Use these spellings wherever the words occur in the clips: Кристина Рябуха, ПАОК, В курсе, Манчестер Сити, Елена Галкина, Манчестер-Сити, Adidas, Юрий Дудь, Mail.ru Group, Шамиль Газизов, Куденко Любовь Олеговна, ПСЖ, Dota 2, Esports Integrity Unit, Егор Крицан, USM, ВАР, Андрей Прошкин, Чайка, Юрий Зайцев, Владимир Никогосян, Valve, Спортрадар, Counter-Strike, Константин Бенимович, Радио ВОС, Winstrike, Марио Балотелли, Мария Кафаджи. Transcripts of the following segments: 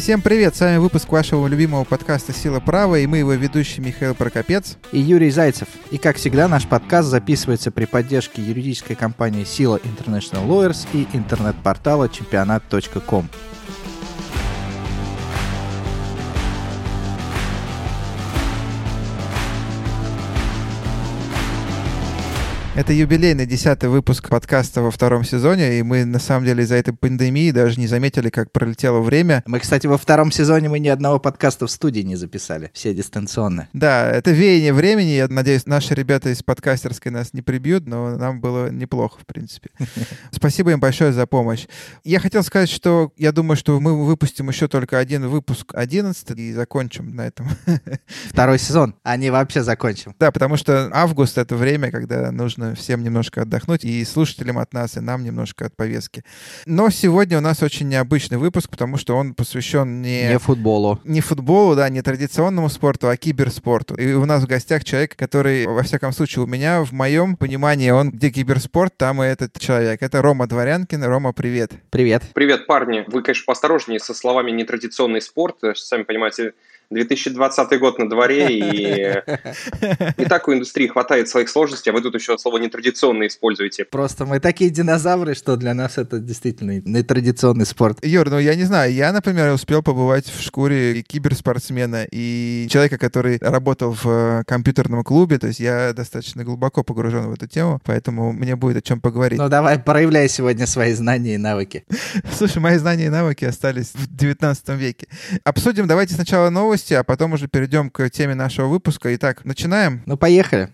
Всем привет, с вами выпуск вашего любимого подкаста «Сила права», и мы его ведущие Михаил Прокопец и Юрий Зайцев. И как всегда, наш подкаст записывается при поддержке юридической компании «Сила International Lawyers» и интернет-портала чемпионат.com. Это юбилейный 10-й выпуск подкаста во втором сезоне, и мы, на самом деле, из-за этой пандемии даже не заметили, как пролетело время. Мы, кстати, во втором сезоне мы ни одного подкаста в студии не записали, все дистанционно. Да, это веяние времени, я надеюсь, наши ребята из подкастерской нас не прибьют, но нам было неплохо, в принципе. Спасибо им большое за помощь. Я хотел сказать, что я думаю, что мы выпустим еще только один выпуск, 11-й, и закончим на этом. Второй сезон, а не вообще закончим. Да, потому что август — это время, когда нужно всем немножко отдохнуть, и слушателям от нас, и нам немножко от повестки. Но сегодня у нас очень необычный выпуск, потому что он посвящен не футболу, да, не традиционному спорту, а киберспорту. И у нас в гостях человек, который, во всяком случае, у меня, в моем понимании, он где киберспорт, там и этот человек. Это Рома Дворянкин. Рома, привет. Привет. Привет, парни. Вы, конечно, поосторожнее со словами «нетрадиционный спорт». Сами понимаете, 2020 год на дворе, и так у индустрии хватает своих сложностей, а вы тут еще слово «нетрадиционно» используете. Просто мы такие динозавры, что для нас это действительно нетрадиционный спорт. Юр, ну я не знаю, я, например, успел побывать в шкуре и киберспортсмена, и человека, который работал в компьютерном клубе, то есть я достаточно глубоко погружен в эту тему, поэтому мне будет о чем поговорить. Ну давай, проявляй сегодня свои знания и навыки. Слушай, мои знания и навыки остались в 19 веке. Обсудим, давайте сначала новости, а потом уже перейдем к теме нашего выпуска. Итак, начинаем? Ну, поехали.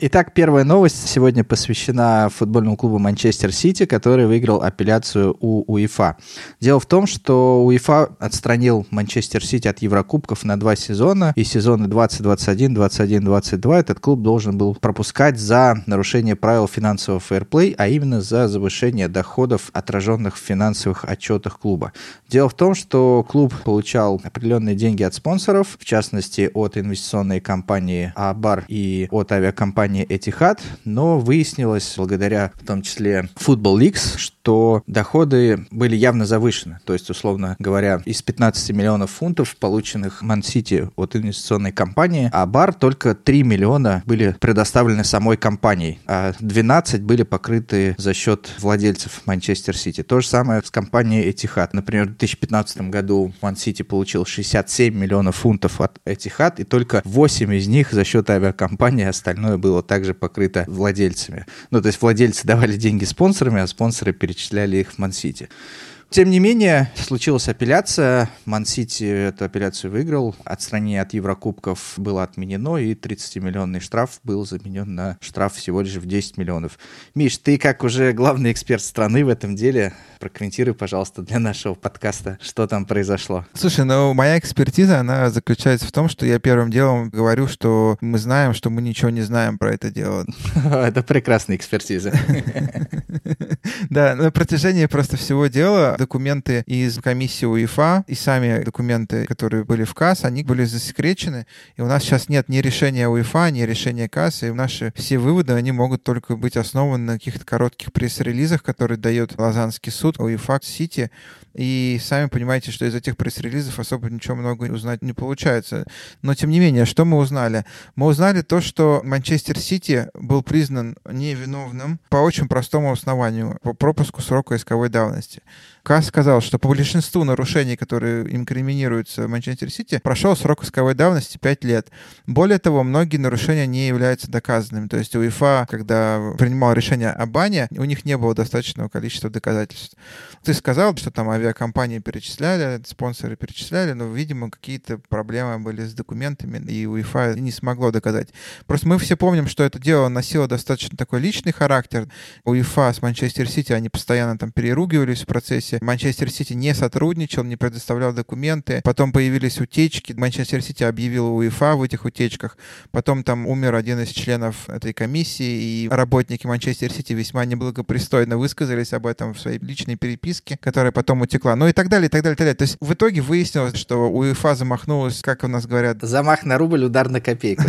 Итак, первая новость сегодня посвящена футбольному клубу Манчестер-Сити, который выиграл апелляцию у УЕФА. Дело в том, что УЕФА отстранил Манчестер-Сити от Еврокубков на 2 сезона, и сезоны 2021, 21-22 этот клуб должен был пропускать за нарушение правил финансового фейерплей, а именно за завышение доходов, отраженных в финансовых отчетах клуба. Дело в том, что клуб получал определенные деньги от спонсоров, в частности, от инвестиционной компании «Абар» и от авиакомпании «Этихад», но выяснилось, благодаря в том числе Football Leaks, что доходы были явно завышены. То есть, условно говоря, из 15 миллионов фунтов, полученных Ман-Сити от инвестиционной компании, Абар, только 3 миллиона были предоставлены самой компанией, а 12 были покрыты за счет владельцев Манчестер-Сити. То же самое с компанией «Этихад». Например, в 2015 году Ман-Сити получил 67 миллионов фунтов от «Этихад», и только 8 из них за счет авиакомпании, остальное было также покрыто владельцами. Ну, то есть владельцы давали деньги спонсорами, а спонсоры перечисляли их в Ман-Сити. Тем не менее, случилась апелляция, Ман-Сити эту апелляцию выиграл, отстранение от Еврокубков было отменено, и 30-миллионный штраф был заменен на штраф всего лишь в 10 миллионов. Миш, ты как уже главный эксперт страны в этом деле, прокомментируй, пожалуйста, для нашего подкаста, что там произошло. Слушай, ну моя экспертиза, она заключается в том, что я первым делом говорю, что мы знаем, что мы ничего не знаем про это дело. Это прекрасная экспертиза. Да, на протяжении просто всего дела документы из комиссии УЕФА и сами документы, которые были в КАС, они были засекречены, и у нас сейчас нет ни решения УЕФА, ни решения КАС, и наши все выводы, они могут только быть основаны на каких-то коротких пресс-релизах, которые дает Лозаннский суд УЕФА Сити, и сами понимаете, что из этих пресс-релизов особо ничего много узнать не получается. Но, тем не менее, что мы узнали? Мы узнали то, что Манчестер Сити был признан невиновным по очень простому основанию, по пропуску срока исковой давности. КАС сказал, что по большинству нарушений, которые инкриминируются в Манчестер Сити, прошел срок исковой давности 5 лет. Более того, многие нарушения не являются доказанными. То есть УЕФА, когда принимал решение о бане, у них не было достаточного количества доказательств. Ты сказал, что там авиакомпании перечисляли, спонсоры перечисляли, но, видимо, какие-то проблемы были с документами, и УЕФА не смогло доказать. Просто мы все помним, что это дело носило достаточно такой личный характер. УЕФА с Манчестер Сити, они постоянно там переругивались в процессе. Манчестер Сити не сотрудничал, не предоставлял документы. Потом появились утечки. Манчестер Сити объявил УЕФА в этих утечках. Потом там умер один из членов этой комиссии, и работники Манчестер Сити весьма неблагопристойно высказались об этом в своей личной переписке, которая потом утекла. Ну и так далее, и так далее, и так далее. То есть в итоге выяснилось, что УЕФА замахнулась, как у нас говорят... Замах на рубль, удар на копейку.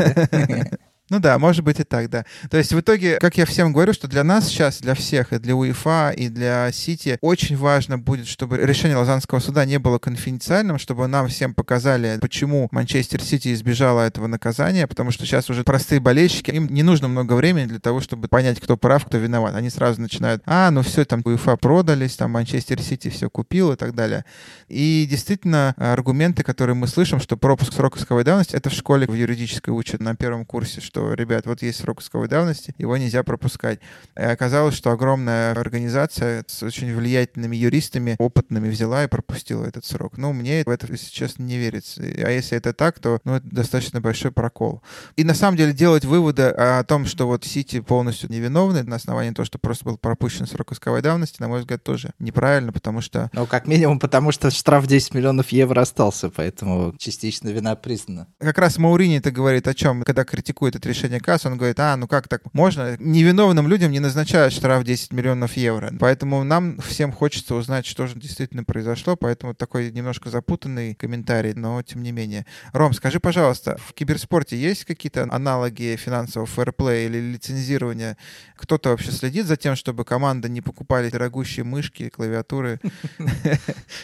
Ну да, может быть и так, да. То есть в итоге, как я всем говорю, что для нас сейчас, для всех, и для УЕФА, и для Сити, очень важно будет, чтобы решение Лозаннского суда не было конфиденциальным, чтобы нам всем показали, почему Манчестер-Сити избежала этого наказания, потому что сейчас уже простые болельщики, им не нужно много времени для того, чтобы понять, кто прав, кто виноват. Они сразу начинают, ну все, там УЕФА продались, там Манчестер-Сити все купил и так далее. И действительно, аргументы, которые мы слышим, что пропуск срока исковой давности, это в школе в юридической учат на первом курсе, что, ребят, вот есть срок исковой давности, его нельзя пропускать. И оказалось, что огромная организация с очень влиятельными юристами, опытными, взяла и пропустила этот срок. Ну, мне в это, если честно, не верится. А если это так, то это достаточно большой прокол. И на самом деле делать выводы о том, что вот Сити полностью невиновны на основании того, что просто был пропущен срок исковой давности, на мой взгляд, тоже неправильно, потому что... Ну, как минимум, потому что штраф 10 миллионов евро остался, поэтому частично вина признана. Как раз Моуринью это говорит о чем, когда критикует это решение КАС, он говорит, ну как так можно? Невиновным людям не назначают штраф 10 миллионов евро. Поэтому нам всем хочется узнать, что же действительно произошло, поэтому такой немножко запутанный комментарий, но тем не менее. Ром, скажи, пожалуйста, в киберспорте есть какие-то аналоги финансового фэрплея или лицензирования? Кто-то вообще следит за тем, чтобы команды не покупали дорогущие мышки, клавиатуры?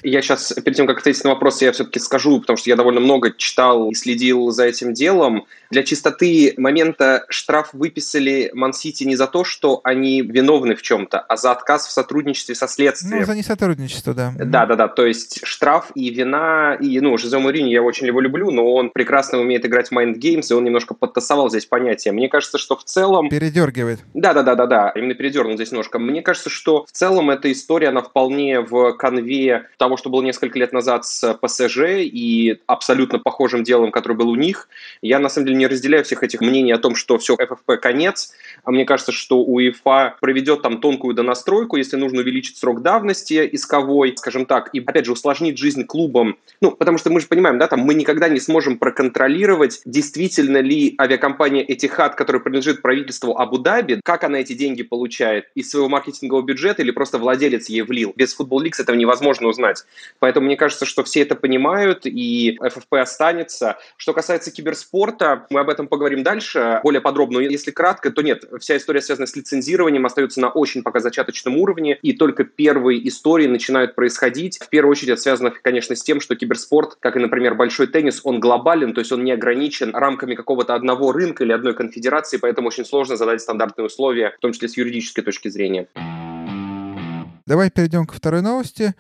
Я сейчас, перед тем, как ответить на вопрос, я все-таки скажу, потому что я довольно много читал и следил за этим делом. Для чистоты момента штраф выписали Ман-Сити не за то, что они виновны в чем-то, а за отказ в сотрудничестве со следствием. Ну, за несотрудничество, да. Да-да-да, то есть штраф и вина, и, Жозе Моуринью, я очень его люблю, но он прекрасно умеет играть в Mind Games, и он немножко подтасовал здесь понятие. Мне кажется, что в целом... Передергивает. Да-да-да, именно передернул здесь немножко. Мне кажется, что в целом эта история, она вполне в конве того, что было несколько лет назад с ПСЖ и абсолютно похожим делом, которое было у них. Я, на самом деле, не разделяю всех этих мнений о том, что все, ФФП конец. А мне кажется, что УЕФА проведет там тонкую донастройку, если нужно увеличить срок давности исковой, скажем так, и, опять же, усложнить жизнь клубам. Потому что мы же понимаем, да, там мы никогда не сможем проконтролировать, действительно ли авиакомпания «Этихад», которая принадлежит правительству Абу-Даби, как она эти деньги получает, из своего маркетингового бюджета или просто владелец ей влил. Без Football Leaks этого невозможно узнать. Поэтому мне кажется, что все это понимают, и ФФП останется. Что касается киберспорта, мы об этом поговорим дальше, более подробно. Если кратко, то нет, вся история, связанная с лицензированием, остается на очень пока зачаточном уровне, и только первые истории начинают происходить. В первую очередь это связано, конечно, с тем, что киберспорт, как и, например, большой теннис, он глобален, то есть он не ограничен рамками какого-то одного рынка или одной конфедерации, поэтому очень сложно задать стандартные условия, в том числе с юридической точки зрения. Давай перейдем ко второй новости.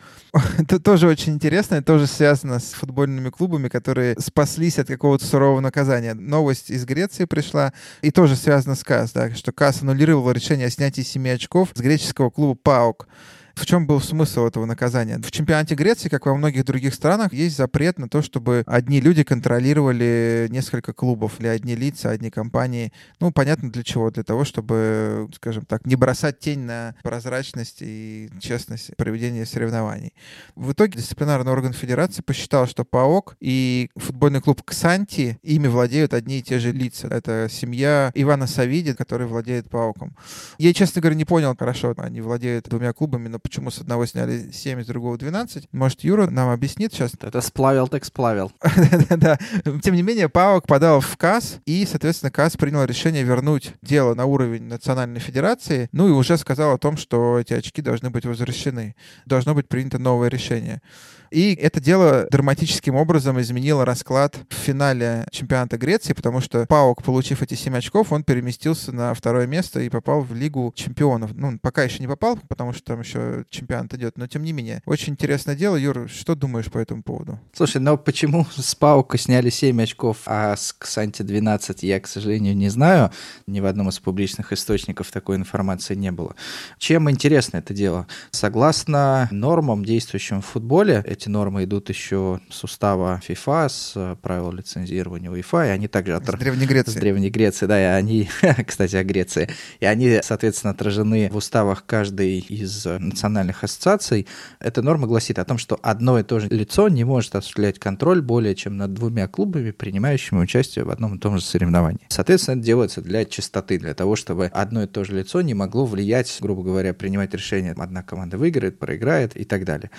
Это тоже очень интересно, это тоже связано с футбольными клубами, которые спаслись от какого-то сурового наказания. Новость из Греции пришла, и тоже связана с КАС, да, что КАС аннулировал решение о снятии 7 очков с греческого клуба ПАОК. В чем был смысл этого наказания? В чемпионате Греции, как во многих других странах, есть запрет на то, чтобы одни люди контролировали несколько клубов, или одни лица, одни компании. Понятно для чего. Для того, чтобы, скажем так, не бросать тень на прозрачность и честность проведения соревнований. В итоге дисциплинарный орган федерации посчитал, что ПАОК и футбольный клуб Ксанти, ими владеют одни и те же лица. Это семья Ивана Савиди, который владеет ПАОКом. Я, честно говоря, не понял хорошо. Они владеют двумя клубами, но почему с одного сняли 7, с другого 12? Может, Юра нам объяснит сейчас? Это сплавил, так сплавил. Да. Тем не менее, ПАОК подал в КАС, и, соответственно, КАС принял решение вернуть дело на уровень Национальной Федерации, и уже сказал о том, что эти очки должны быть возвращены. Должно быть принято новое решение. И это дело драматическим образом изменило расклад в финале чемпионата Греции, потому что ПАОК, получив эти 7 очков, он переместился на второе место и попал в Лигу чемпионов. Пока еще не попал, потому что там еще чемпионат идет, но тем не менее. Очень интересное дело. Юр, что думаешь по этому поводу? Слушай, почему с ПАОКа сняли 7 очков, а с Ксанти 12, я, к сожалению, не знаю. Ни в одном из публичных источников такой информации не было. Чем интересно это дело? Согласно нормам, действующим в футболе, эти нормы идут еще с устава FIFA, с правил лицензирования УЕФА, и они также... С Древней Греции, да, и они, кстати, о Греции. И они, соответственно, отражены в уставах каждой из национальных ассоциаций, эта норма гласит о том, что одно и то же лицо не может осуществлять контроль более чем над двумя клубами, принимающими участие в одном и том же соревновании. Соответственно, это делается для чистоты, для того, чтобы одно и то же лицо не могло влиять, грубо говоря, принимать решение. Одна команда выиграет, проиграет и так далее.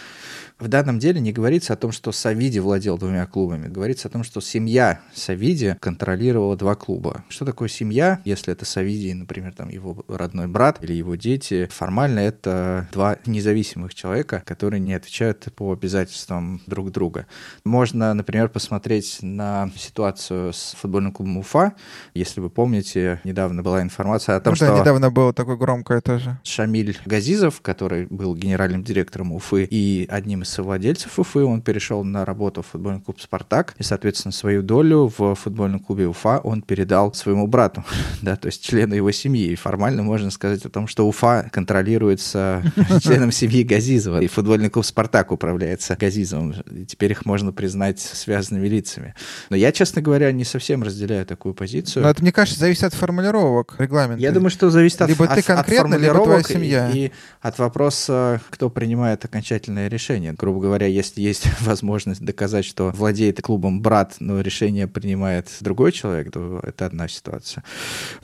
В данном деле не говорится о том, что Савиди владел двумя клубами. Говорится о том, что семья Савиди контролировала два клуба. Что такое семья? Если это Савиди, например, там его родной брат или его дети, формально это два независимых человека, которые не отвечают по обязательствам друг друга. Можно, например, посмотреть на ситуацию с футбольным клубом Уфа. Если вы помните, недавно была информация о том, что... Да, недавно было такое громкое тоже. Шамиль Газизов, который был генеральным директором Уфы и одним из совладельцев Уфы, он перешел на работу в футбольный клуб «Спартак», и, соответственно, свою долю в футбольном клубе Уфа он передал своему брату, да, то есть члену его семьи. И формально можно сказать о том, что Уфа контролируется членом семьи Газизова, и футбольный клуб «Спартак» управляется Газизовым, и теперь их можно признать связанными лицами. Но я, честно говоря, не совсем разделяю такую позицию. Но это, мне кажется, зависит от формулировок регламента. Я думаю, что зависит от формулировок и от вопроса, кто принимает окончательное решение. Грубо говоря, если есть возможность доказать, что владеет клубом брат, но решение принимает другой человек, то это одна ситуация.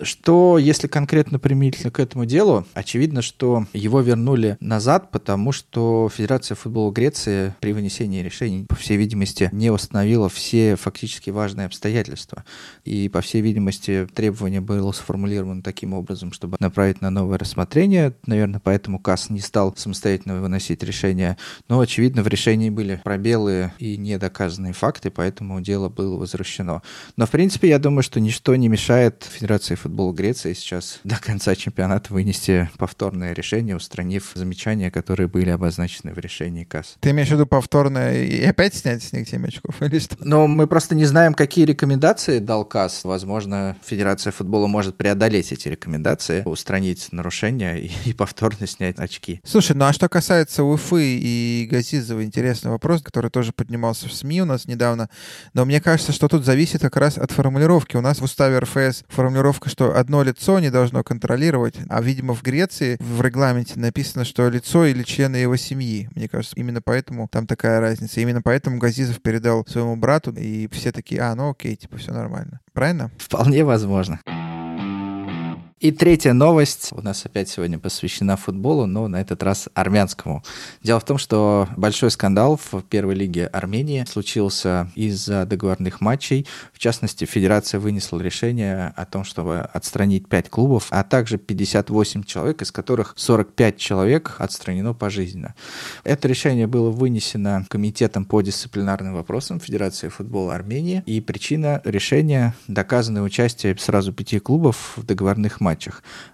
Что, если конкретно применительно к этому делу, очевидно, что его вернули назад, потому что Федерация футбола Греции при вынесении решений, по всей видимости, не установила все фактически важные обстоятельства. И, по всей видимости, требование было сформулировано таким образом, чтобы направить на новое рассмотрение. Наверное, поэтому КАС не стал самостоятельно выносить решение. Но, очевидно, в решении были пробелы и недоказанные факты, поэтому дело было возвращено. Но, в принципе, я думаю, что ничто не мешает Федерации футбола Греции сейчас до конца чемпионата вынести повторное решение, устранив замечания, которые были обозначены в решении КАС. Ты имеешь в виду повторное и опять снять с них 7 очков или что? Но мы просто не знаем, какие рекомендации дал КАС. Возможно, Федерация футбола может преодолеть эти рекомендации, устранить нарушения и повторно снять очки. Слушай, ну а что касается Уфы и Газизова, интересный вопрос, который тоже поднимался в СМИ у нас недавно, но мне кажется, что тут зависит как раз от формулировки. У нас в уставе РФС формулировка, что одно лицо не должно контролировать, а, видимо, в Греции в регламенте написано, что лицо или члены его семьи. Мне кажется, именно поэтому там такая разница. Именно поэтому Газизов передал своему брату, и все такие, ну окей, типа все нормально. Правильно? Вполне возможно. И третья новость у нас опять сегодня посвящена футболу, но на этот раз армянскому. Дело в том, что большой скандал в первой лиге Армении случился из-за договорных матчей. В частности, федерация вынесла решение о том, чтобы отстранить 5 клубов, а также 58 человек, из которых 45 человек отстранено пожизненно. Это решение было вынесено комитетом по дисциплинарным вопросам Федерации футбола Армении. И причина решения – доказанное участие сразу 5 клубов в договорных матчах,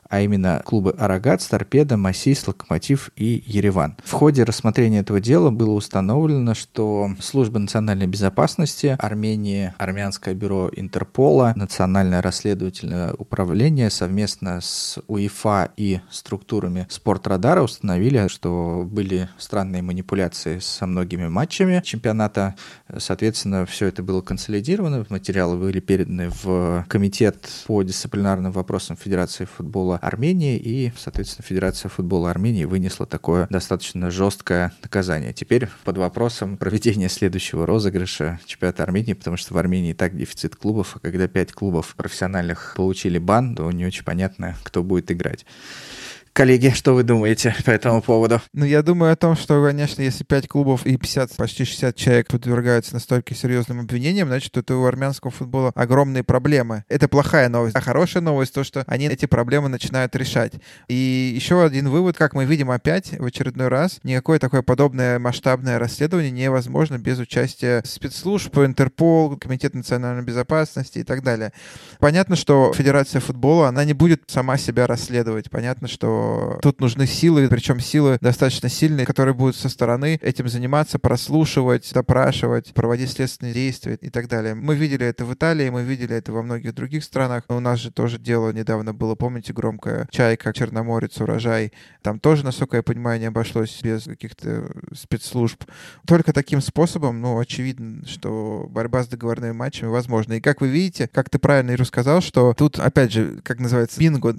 а именно клубы «Арагат», «Торпедо», «Масис», «Локомотив» и «Ереван». В ходе рассмотрения этого дела было установлено, что Служба национальной безопасности Армении, Армянское бюро Интерпола, Национальное расследовательное управление совместно с УЕФА и структурами «Спортрадара» установили, что были странные манипуляции со многими матчами чемпионата. Соответственно, все это было консолидировано, материалы были переданы в Комитет по дисциплинарным вопросам Федерации футбола Армении, и, соответственно, Федерация футбола Армении вынесла такое достаточно жесткое наказание. Теперь под вопросом проведения следующего розыгрыша чемпионата Армении, потому что в Армении и так дефицит клубов, а когда 5 клубов профессиональных получили бан, то не очень понятно, кто будет играть. Коллеги, что вы думаете по этому поводу? Ну, я думаю о том, что, конечно, если 5 клубов и 50, почти 60 человек подвергаются настолько серьезным обвинениям, значит, это у армянского футбола огромные проблемы. Это плохая новость. А хорошая новость то, что они эти проблемы начинают решать. И еще один вывод, как мы видим опять в очередной раз, никакое такое подобное масштабное расследование невозможно без участия спецслужб, Интерпол, Комитет национальной безопасности и так далее. Понятно, что Федерация футбола, она не будет сама себя расследовать. Понятно, что тут нужны силы, причем силы достаточно сильные, которые будут со стороны этим заниматься, прослушивать, допрашивать, проводить следственные действия и так далее. Мы видели это в Италии, мы видели это во многих других странах. У нас же тоже дело недавно было, помните, громкое «Чайка», «Черноморец», «Урожай». Там тоже, насколько я понимаю, не обошлось без каких-то спецслужб. Только таким способом, очевидно, что борьба с договорными матчами возможна. И как вы видите, как ты правильно, Иру, сказал, что тут, опять же, как называется, бинго,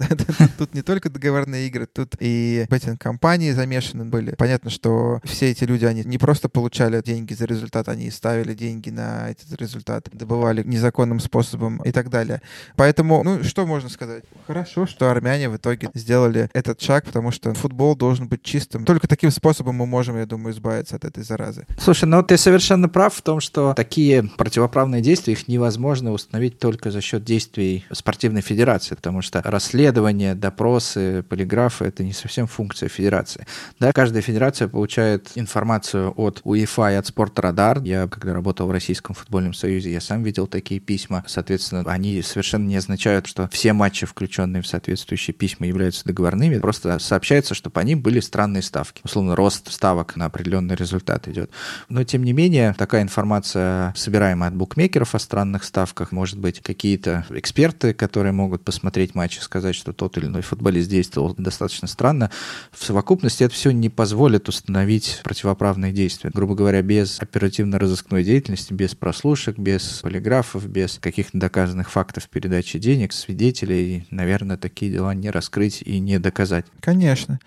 тут не только договорные игры, игры, тут и беттинг-компании замешаны были. Понятно, что все эти люди, они не просто получали деньги за результат, они ставили деньги на этот результат, добывали незаконным способом и так далее. Поэтому, что можно сказать? Хорошо, что армяне в итоге сделали этот шаг, потому что футбол должен быть чистым. Только таким способом мы можем, я думаю, избавиться от этой заразы. Слушай, ты совершенно прав в том, что такие противоправные действия, их невозможно установить только за счет действий спортивной федерации, потому что расследование, допросы, полиграфы — это не совсем функция федерации. Да, каждая федерация получает информацию от УЕФА и от Спортрадар. Я, когда работал в Российском футбольном союзе, я сам видел такие письма. Соответственно, они совершенно не означают, что все матчи, включенные в соответствующие письма, являются договорными. Просто сообщается, что по ним были странные ставки. Условно, рост ставок на определенный результат идет. Но, тем не менее, такая информация, собираемая от букмекеров о странных ставках, может быть, какие-то эксперты, которые могут посмотреть матч и сказать, что тот или иной футболист действовал достаточно странно. В совокупности это все не позволит установить противоправные действия. Грубо говоря, без оперативно-розыскной деятельности, без прослушек, без полиграфов, без каких-то доказанных фактов передачи денег, свидетелей, наверное, такие дела не раскрыть и не доказать. Конечно.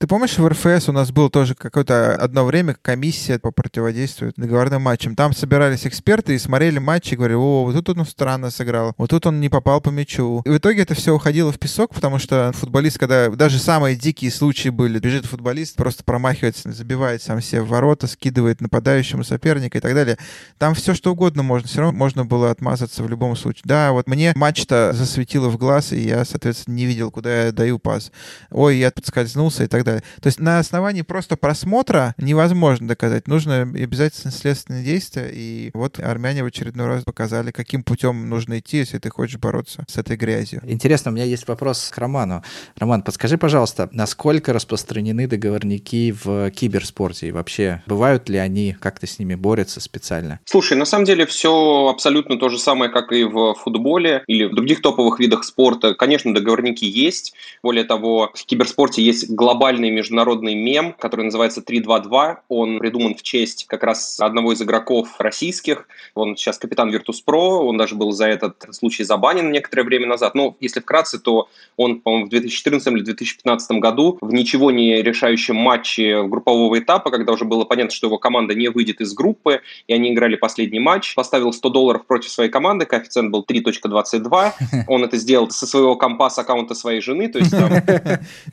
Ты помнишь, в РФС у нас было тоже какое-то одно время комиссия по противодействию договорным матчам. Там собирались эксперты и смотрели матчи, и говорили: о, вот тут он странно сыграл, вот тут он не попал по мячу. И в итоге это все уходило в песок, потому что футболист, когда даже самые дикие случаи были, бежит футболист, просто промахивается, забивает сам себе в ворота, скидывает нападающему соперника и так далее. Там все что угодно можно, все равно можно было отмазаться в любом случае. Да, вот мне матч-то засветило в глаз, и я, соответственно, не видел, куда я даю пас. Ой, я подскользнулся и так далее. То есть на основании просто просмотра невозможно доказать. Нужно обязательно следственные действия. И вот армяне в очередной раз показали, каким путем нужно идти, если ты хочешь бороться с этой грязью. Интересно, у меня есть вопрос к Роману. Роман, подскажи, пожалуйста, насколько распространены договорники в киберспорте? И вообще, бывают ли они, как-то с ними борются специально? Слушай, на самом деле все абсолютно то же самое, как и в футболе или в других топовых видах спорта. Конечно, договорники есть. Более того, в киберспорте есть глобальный международный мем, который называется 3-2-2. Он придуман в честь как раз одного из игроков российских. Он сейчас капитан Virtus.pro, он даже был за этот случай забанен некоторое время назад. Но если вкратце, то он, по-моему, в 2014 или 2015 году в ничего не решающем матче группового этапа, когда уже было понятно, что его команда не выйдет из группы, и они играли последний матч, поставил $100 против своей команды, коэффициент был 3.22. Он это сделал со своего компа с аккаунта своей жены. То есть там...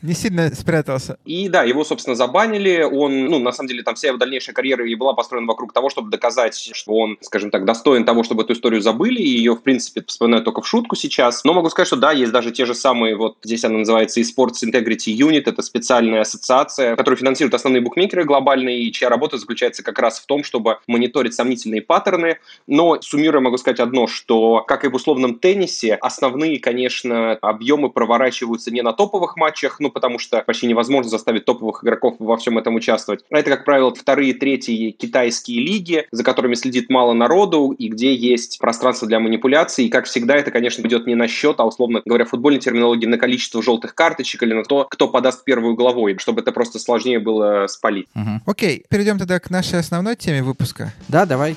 Не сильно спрятался. И да, его, собственно, забанили. Он, на самом деле, там вся его дальнейшая карьера и была построена вокруг того, чтобы доказать, что он, скажем так, достоин того, чтобы эту историю забыли, и ее, в принципе, вспоминают только в шутку сейчас. Но могу сказать, что да, есть даже те же самые, вот здесь она называется Esports Integrity Unit, это специальная ассоциация, которую финансируют основные букмекеры глобальные, и чья работа заключается как раз в том, чтобы мониторить сомнительные паттерны. Но, суммируя, могу сказать одно, что, как и в условном теннисе, основные, конечно, объемы проворачиваются не на топовых матчах, потому что почти невозможно заставить топовых игроков во всем этом участвовать. Это, как правило, вторые, третьи китайские лиги, за которыми следит мало народу и где есть пространство для манипуляций. И, как всегда, это, конечно, идет не на счет, а, условно говоря, в футбольной терминологии на количество желтых карточек или на то, кто подаст первую головой, чтобы это просто сложнее было спалить. Окей, перейдем тогда к нашей основной теме выпуска. Да, давай.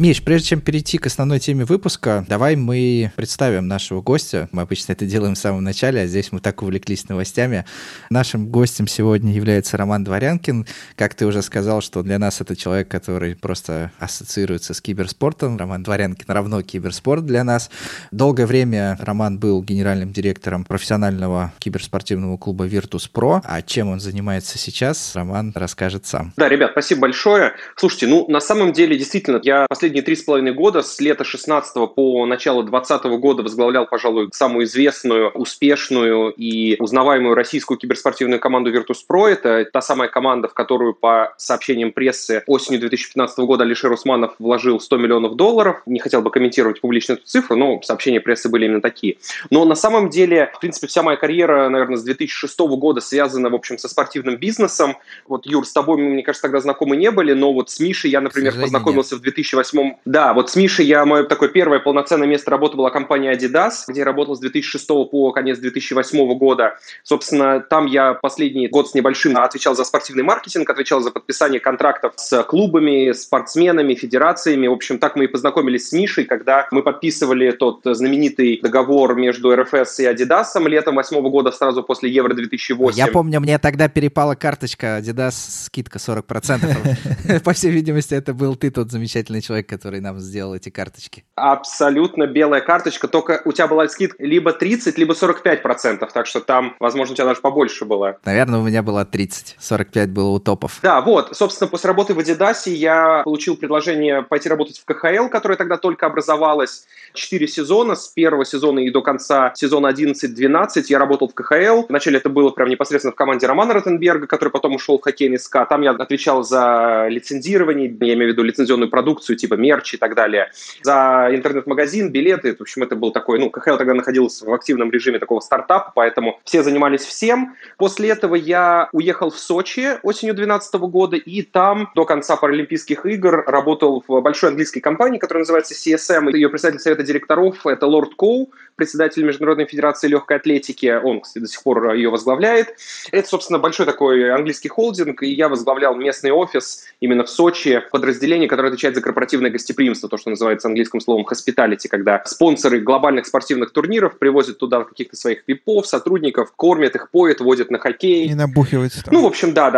Миш, прежде чем перейти к основной теме выпуска, давай мы представим нашего гостя. Мы обычно это делаем в самом начале, а здесь мы так увлеклись новостями. Нашим гостем сегодня является Роман Дворянкин. Как ты уже сказал, что для нас это человек, который просто ассоциируется с киберспортом. Роман Дворянкин равно киберспорт для нас. Долгое время Роман был генеральным директором профессионального киберспортивного клуба Virtus.pro. А чем он занимается сейчас, Роман расскажет сам. Да, ребят, спасибо большое. Слушайте, на самом деле, действительно, я последние 3,5 года, с лета 16 по начало 20 года, возглавлял, пожалуй, самую известную, успешную и узнаваемую российскую киберспортивную команду Virtus.pro. Это та самая команда, в которую, по сообщениям прессы, осенью 2015 года Алишер Усманов вложил $100 миллионов. Не хотел бы комментировать публично эту цифру, но сообщения прессы были именно такие. Но на самом деле, в принципе, вся моя карьера, наверное, с 2006 года связана, в общем, со спортивным бизнесом. Вот, Юр, с тобой, мне кажется, тогда знакомы не были, но вот с Мишей я, например, познакомился в 2008 2008-м. Да, вот с Мишей мое такое первое полноценное место работы была компания Adidas, где я работал с 2006 по конец 2008 года. Собственно, там я последний год с небольшим отвечал за спортивный маркетинг, отвечал за подписание контрактов с клубами, спортсменами, федерациями. В общем, так мы и познакомились с Мишей, когда мы подписывали тот знаменитый договор между РФС и Адидасом летом 2008 года, сразу после Евро-2008. Я помню, мне тогда перепала карточка Adidas, скидка 40%. По всей видимости, это был ты, тот замечательный человек, который нам сделал эти карточки. Абсолютно белая карточка, только у тебя была скидка либо 30, либо 45%, так что там, возможно, у тебя даже побольше было. Наверное, у меня была 30, 45 было у топов. Да, вот, собственно, после работы в Адидасе я получил предложение пойти работать в КХЛ, которая тогда только образовалась. 4 сезона, с первого сезона и до конца сезона 11-12 я работал в КХЛ. Вначале это было прям непосредственно в команде Романа Ротенберга, который потом ушел в хоккейный СКА. Там я отвечал за лицензирование, я имею в виду лицензионную продукцию, типа мерч и так далее, за интернет-магазин, билеты. В общем, это был такой, КХЛ тогда находился в активном режиме такого стартапа, поэтому все занимались всем. После этого я уехал в Сочи осенью 2012 года и там до конца Паралимпийских игр работал в большой английской компании, которая называется CSM. Ее председатель совета директоров — это Лорд Коу, председатель Международной федерации легкой атлетики. Он, кстати, до сих пор ее возглавляет. Это, собственно, большой такой английский холдинг, и я возглавлял местный офис именно в Сочи, подразделение, которое отвечает за корпоративное гостеприимство, то, что называется английским словом hospitality, когда спонсоры глобальных спортивных турниров привозят туда каких-то своих випов, сотрудников, кормят их, поят, водят на хоккей. И набухиваются там. В общем, да.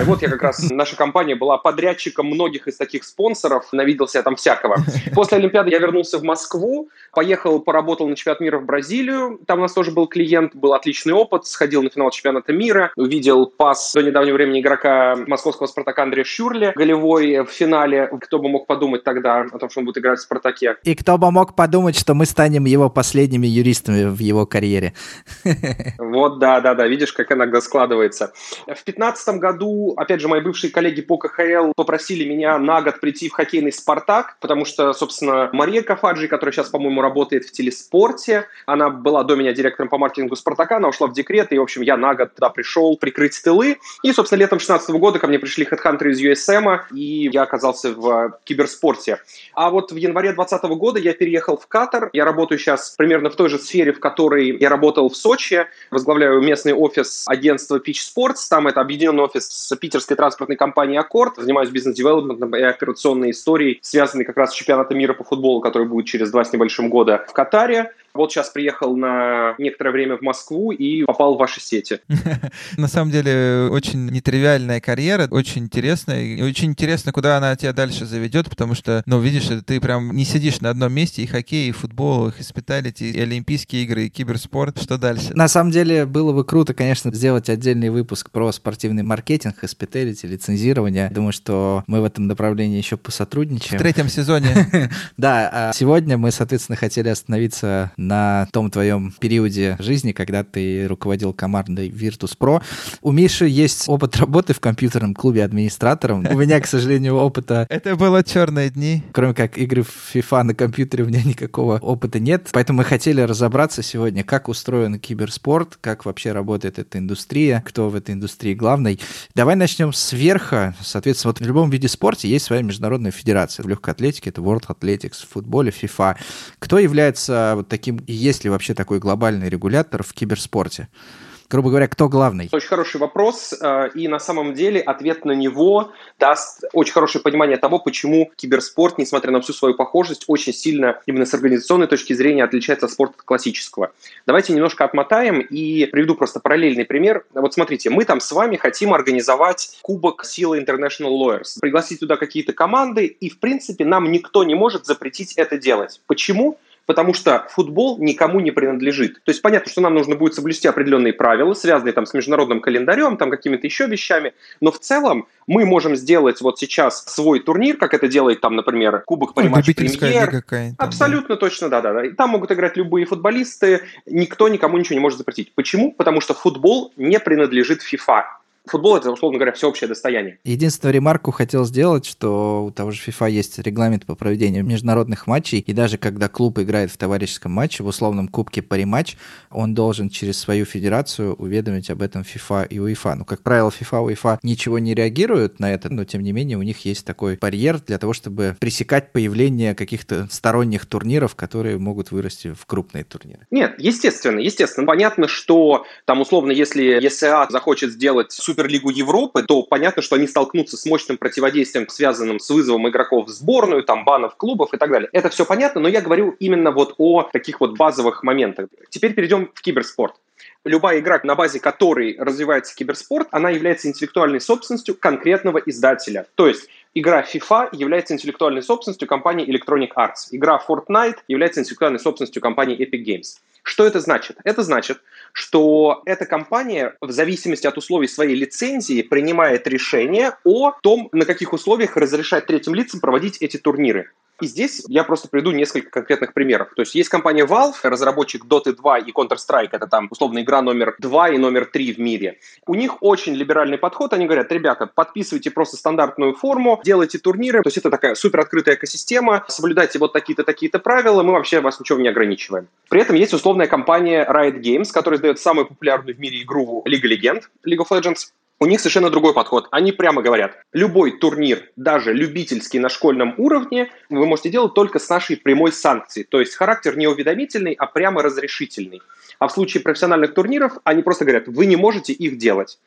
И вот я как раз, наша компания была подрядчиком многих из таких спонсоров, навиделся я там всякого. После Олимпиады я вернулся в Москву, поехал, поработал на чемпионат мира в Бразилию, там у нас тоже был клиент, был отличный опыт, сходил на финал чемпионата мира, увидел пас до недавнего времени игрока московского «Спартака» Андрея Шюрли, голевой в финале. Кто бы мог подумать тогда о том, что он будет играть в «Спартаке». И кто бы мог подумать, что мы станем его последними юристами в его карьере. Вот, да, видишь, как иногда складывается. В 2015 году, опять же, мои бывшие коллеги по КХЛ попросили меня на год прийти в хоккейный «Спартак», потому что, собственно, Мария Кафаджи, которая сейчас, по-моему, работает в Телеспорте, она была до меня директором по маркетингу «Спартака», она ушла в декрет, и, в общем, я на год туда пришел прикрыть тылы. И, собственно, летом 2016 года ко мне пришли хедхантеры из USM, и я оказался в киберспорте. А вот в январе 2020 года я переехал в Катар. Я работаю сейчас примерно в той же сфере, в которой я работал в Сочи. Возглавляю местный офис агентства Pitch Sports. Там это объединенный офис с питерской транспортной компанией «Аккорд». Занимаюсь бизнес-девелопментом и операционной историей, связанной как раз с чемпионатом мира по футболу, который будет через 2 с небольшим года в Катаре. Вот сейчас приехал на некоторое время в Москву и попал в ваши сети. На самом деле, очень нетривиальная карьера, очень интересная. И очень интересно, куда она тебя дальше заведет, потому что, видишь, ты прям не сидишь на одном месте. И хоккей, и футбол, и хоспиталити, и олимпийские игры, и киберспорт. Что дальше? На самом деле, было бы круто, конечно, сделать отдельный выпуск про спортивный маркетинг, хоспиталити, лицензирование. Думаю, что мы в этом направлении еще посотрудничаем. В 3-м сезоне. Да, сегодня мы, соответственно, хотели остановиться на том твоем периоде жизни, когда ты руководил командой Virtus.pro. У Миши есть опыт работы в компьютерном клубе администратором. У меня, к сожалению, опыта... Это было черные дни. Кроме как игры в FIFA на компьютере, у меня никакого опыта нет. Поэтому мы хотели разобраться сегодня, как устроен киберспорт, как вообще работает эта индустрия, кто в этой индустрии главный. Давай начнем сверху. Соответственно, вот в любом виде спорта есть своя международная федерация. В легкой атлетике это World Athletics, в футболе FIFA. Кто является вот таким... И есть ли вообще такой глобальный регулятор в киберспорте? Грубо говоря, кто главный? Очень хороший вопрос, и на самом деле ответ на него даст очень хорошее понимание того, почему киберспорт, несмотря на всю свою похожесть, очень сильно именно с организационной точки зрения отличается от спорта классического. Давайте немножко отмотаем и приведу просто параллельный пример. Вот смотрите, мы там с вами хотим организовать кубок Сила International Lawyers, пригласить туда какие-то команды, и в принципе нам никто не может запретить это делать. Почему? Потому что футбол никому не принадлежит. То есть понятно, что нам нужно будет соблюсти определенные правила, связанные там с международным календарем, там какими-то еще вещами, но в целом мы можем сделать вот сейчас свой турнир, как это делает там, например, Кубок Пари-матч Премьер. Абсолютно точно, да. И там могут играть любые футболисты, никто никому ничего не может запретить. Почему? Потому что футбол не принадлежит FIFA. футбол — это, условно говоря, всеобщее достояние. Единственную ремарку хотел сделать, что у того же FIFA есть регламент по проведению международных матчей, и даже когда клуб играет в товарищеском матче, в условном кубке пари-матч, он должен через свою федерацию уведомить об этом FIFA и УЕФА. Ну, как правило, FIFA и УЕФА ничего не реагируют на это, но, тем не менее, у них есть такой барьер для того, чтобы пресекать появление каких-то сторонних турниров, которые могут вырасти в крупные турниры. Нет, естественно. Понятно, что там, условно, если ЕСА захочет сделать Суперлигу Европы, то понятно, что они столкнутся с мощным противодействием, связанным с вызовом игроков в сборную, там, банов клубов и так далее. Это все понятно, но я говорю именно вот о таких вот базовых моментах. Теперь перейдем в киберспорт. Любая игра, на базе которой развивается киберспорт, она является интеллектуальной собственностью конкретного издателя. То есть игра FIFA является интеллектуальной собственностью компании Electronic Arts. Игра Fortnite является интеллектуальной собственностью компании Epic Games. Что это значит? Это значит, что эта компания в зависимости от условий своей лицензии принимает решение о том, на каких условиях разрешать третьим лицам проводить эти турниры. И здесь я просто приведу несколько конкретных примеров. То есть есть компания Valve, разработчик Dota 2 и Counter-Strike, это там условно игра номер 2 и номер 3 в мире. У них очень либеральный подход, они говорят: ребята, подписывайте просто стандартную форму, делайте турниры, то есть это такая супероткрытая экосистема, соблюдайте вот такие-то, такие-то правила, мы вообще вас ничего не ограничиваем. При этом есть условная компания Riot Games, которая издает самую популярную в мире игру League of Legends, League of Legends. У них совершенно другой подход. Они прямо говорят: любой турнир, даже любительский на школьном уровне, вы можете делать только с нашей прямой санкцией. То есть характер не уведомительный, а прямо разрешительный. А в случае профессиональных турниров они просто говорят: вы не можете их делать.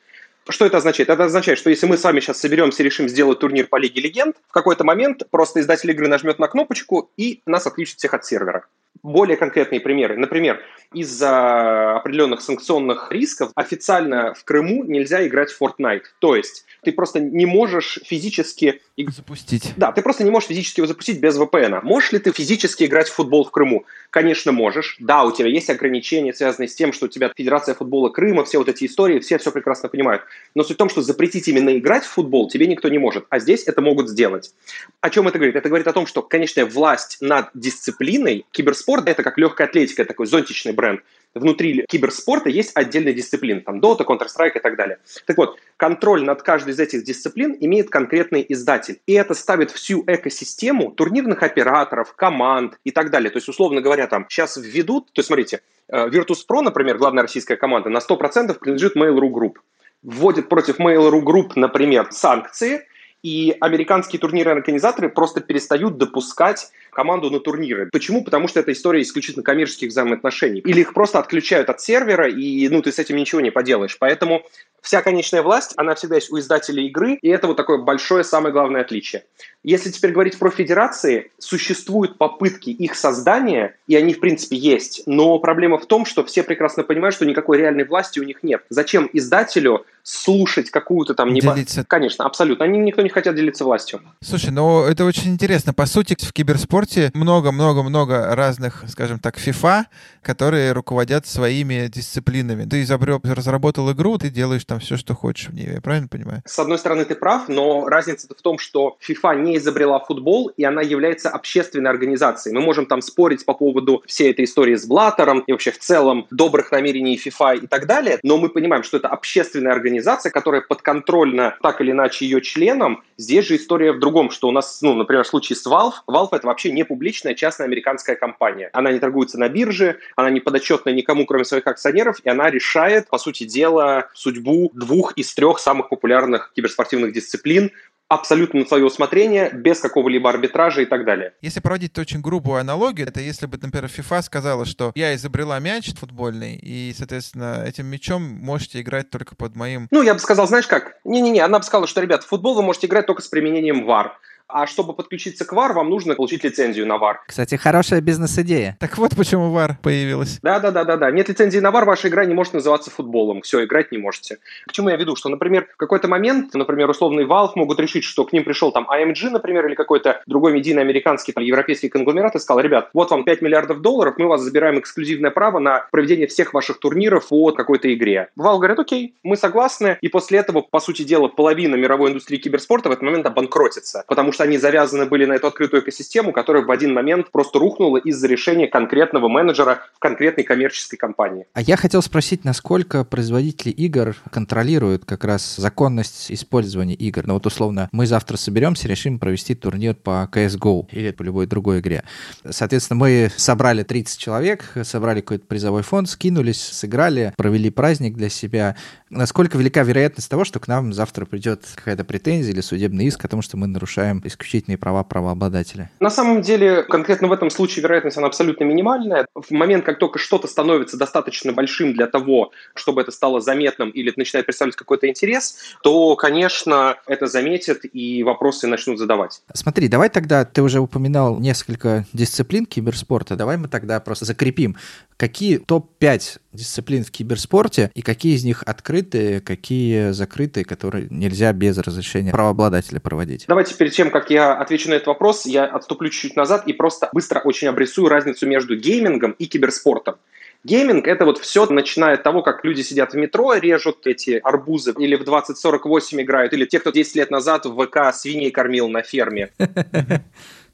Что это означает? Это означает, что если мы с вами сейчас соберемся и решим сделать турнир по Лиге Легенд, в какой-то момент просто издатель игры нажмет на кнопочку и нас отключит всех от сервера. Более конкретные примеры. Например, из-за определенных санкционных рисков официально в Крыму нельзя играть в Fortnite. То есть ты просто не можешь физически запустить. Да, ты просто не можешь физически его запустить без VPN. Можешь ли ты физически играть в футбол в Крыму? Конечно, можешь. Да, у тебя есть ограничения, связанные с тем, что у тебя Федерация футбола Крыма, все вот эти истории, все прекрасно понимают. Но суть в том, что запретить именно играть в футбол тебе никто не может. А здесь это могут сделать. О чем это говорит? Это говорит о том, что, конечно, власть над дисциплиной, киберспорт — это как легкая атлетика, такой зонтичный бренд. Внутри киберспорта есть отдельные дисциплины, там Dota, Counter-Strike и так далее. Так вот, контроль над каждой из этих дисциплин имеет конкретный издатель. И это ставит всю экосистему турнирных операторов, команд и так далее. То есть, условно говоря, там сейчас введут, то есть, смотрите, Virtus.pro, например, главная российская команда, на 100% принадлежит Mail.ru Group. Вводит против Mail.ru Group, например, санкции, и американские турниры-организаторы просто перестают допускать команду на турниры. Почему? Потому что это история исключительно коммерческих взаимоотношений. Или их просто отключают от сервера, и ты с этим ничего не поделаешь. Поэтому вся конечная власть, она всегда есть у издателей игры, и это вот такое большое, самое главное отличие. Если теперь говорить про федерации, существуют попытки их создания, и они, в принципе, есть. Но проблема в том, что все прекрасно понимают, что никакой реальной власти у них нет. Зачем издателю слушать какую-то там... Делиться. Конечно, абсолютно. Они никто не хотят делиться властью. Слушай, ну это очень интересно. По сути, в киберспорте много-много-много разных, скажем так, FIFA, которые руководят своими дисциплинами. Ты изобрел, разработал игру, ты делаешь там все, что хочешь в ней. Я правильно понимаю? С одной стороны, ты прав, но разница в том, что FIFA не изобрела футбол, и она является общественной организацией. Мы можем там спорить по поводу всей этой истории с Блаттером и вообще в целом добрых намерений FIFA и так далее, но мы понимаем, что это общественная организация, которая подконтрольна так или иначе ее членам. Здесь же история в другом, что у нас, например, в случае с Valve. Valve — это вообще не публичная частная американская компания. Она не торгуется на бирже, она не подотчетна никому, кроме своих акционеров, и она решает, по сути дела, судьбу двух из трех самых популярных киберспортивных дисциплин абсолютно на свое усмотрение, без какого-либо арбитража и так далее. Если проводить очень грубую аналогию, это если бы, например, FIFA сказала, что я изобрела мяч футбольный, и, соответственно, этим мячом можете играть только под моим... я бы сказал, знаешь как? Не-не-не, она бы сказала, что, ребят, в футбол вы можете играть только с применением ВАР. А чтобы подключиться к ВАР, вам нужно получить лицензию на ВАР. Кстати, хорошая бизнес-идея. Так вот почему ВАР появилась. Да. Нет лицензии на ВАР, ваша игра не может называться футболом. Все, играть не можете. К чему я веду? Что, например, в какой-то момент, условный Valve могут решить, что к ним пришел там AMG, например, или какой-то другой медийный американский, там, европейский конгломерат и сказал: ребят, вот вам $5 миллиардов, мы у вас забираем эксклюзивное право на проведение всех ваших турниров по какой-то игре. Valve говорит: окей, мы согласны. И после этого, по сути дела, половина мировой индустрии киберспорта в этот момент обанкротится, потому что что они завязаны были на эту открытую экосистему, которая в один момент просто рухнула из-за решения конкретного менеджера в конкретной коммерческой компании. А я хотел спросить, насколько производители игр контролируют как раз законность использования игр. Ну вот условно, мы завтра соберемся, решим провести турнир по CSGO или по любой другой игре. Соответственно, мы собрали 30 человек, собрали какой-то призовой фонд, скинулись, сыграли, провели праздник для себя. Насколько велика вероятность того, что к нам завтра придет какая-то претензия или судебный иск о том, что мы нарушаем исключительные права правообладателя? На самом деле, конкретно в этом случае вероятность, она абсолютно минимальная. В момент, как только что-то становится достаточно большим для того, чтобы это стало заметным или начинает представлять какой-то интерес, то, конечно, это заметят и вопросы начнут задавать. Смотри, давай тогда, ты уже упоминал несколько дисциплин киберспорта, давай мы тогда просто закрепим, какие топ-5 дисциплин в киберспорте и какие из них открытые, какие закрытые, которые нельзя без разрешения правообладателя проводить. Давайте перед тем, как я отвечу на этот вопрос, я отступлю чуть-чуть назад и просто быстро очень обрисую разницу между геймингом и киберспортом. Гейминг – это вот все, начиная от того, как люди сидят в метро, режут эти арбузы, или в 2048 играют, или те, кто 10 лет назад в ВК свиней кормил на ферме.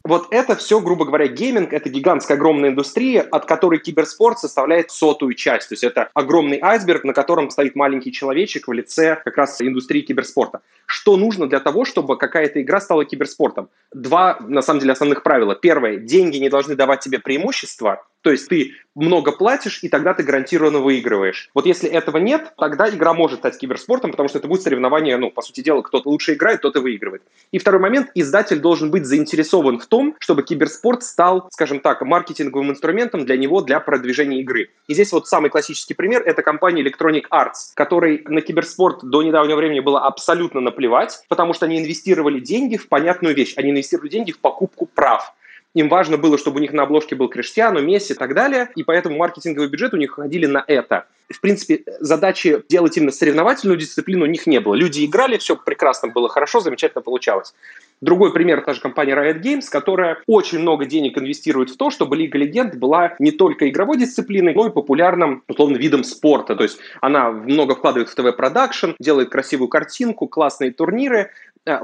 Вот это все, грубо говоря, гейминг – это гигантская огромная индустрия, от которой киберспорт составляет 100-ю часть. То есть это огромный айсберг, на котором стоит маленький человечек в лице как раз индустрии киберспорта. Что нужно для того, чтобы какая-то игра стала киберспортом? Два, на самом деле, основных правила. Первое – деньги не должны давать тебе преимущества. То есть ты много платишь, и тогда ты гарантированно выигрываешь. Вот если этого нет, тогда игра может стать киберспортом, потому что это будет соревнование, ну, по сути дела, кто-то лучше играет, тот и выигрывает. И второй момент, издатель должен быть заинтересован в том, чтобы киберспорт стал, скажем так, маркетинговым инструментом для него, для продвижения игры. И здесь вот самый классический пример, это компания Electronic Arts, которой на киберспорт до недавнего времени было абсолютно наплевать, потому что они инвестировали деньги в понятную вещь, они инвестировали деньги в покупку прав. Им важно было, чтобы у них на обложке был Криштиану, Месси и так далее, и поэтому маркетинговый бюджет у них ходили на это. В принципе, задачи делать именно соревновательную дисциплину у них не было. Люди играли, все прекрасно было, хорошо, замечательно получалось. Другой пример – та же компания Riot Games, которая очень много денег инвестирует в то, чтобы Лига Легенд была не только игровой дисциплиной, но и популярным, условно, видом спорта. То есть она много вкладывает в ТВ-продакшн, делает красивую картинку, классные турниры.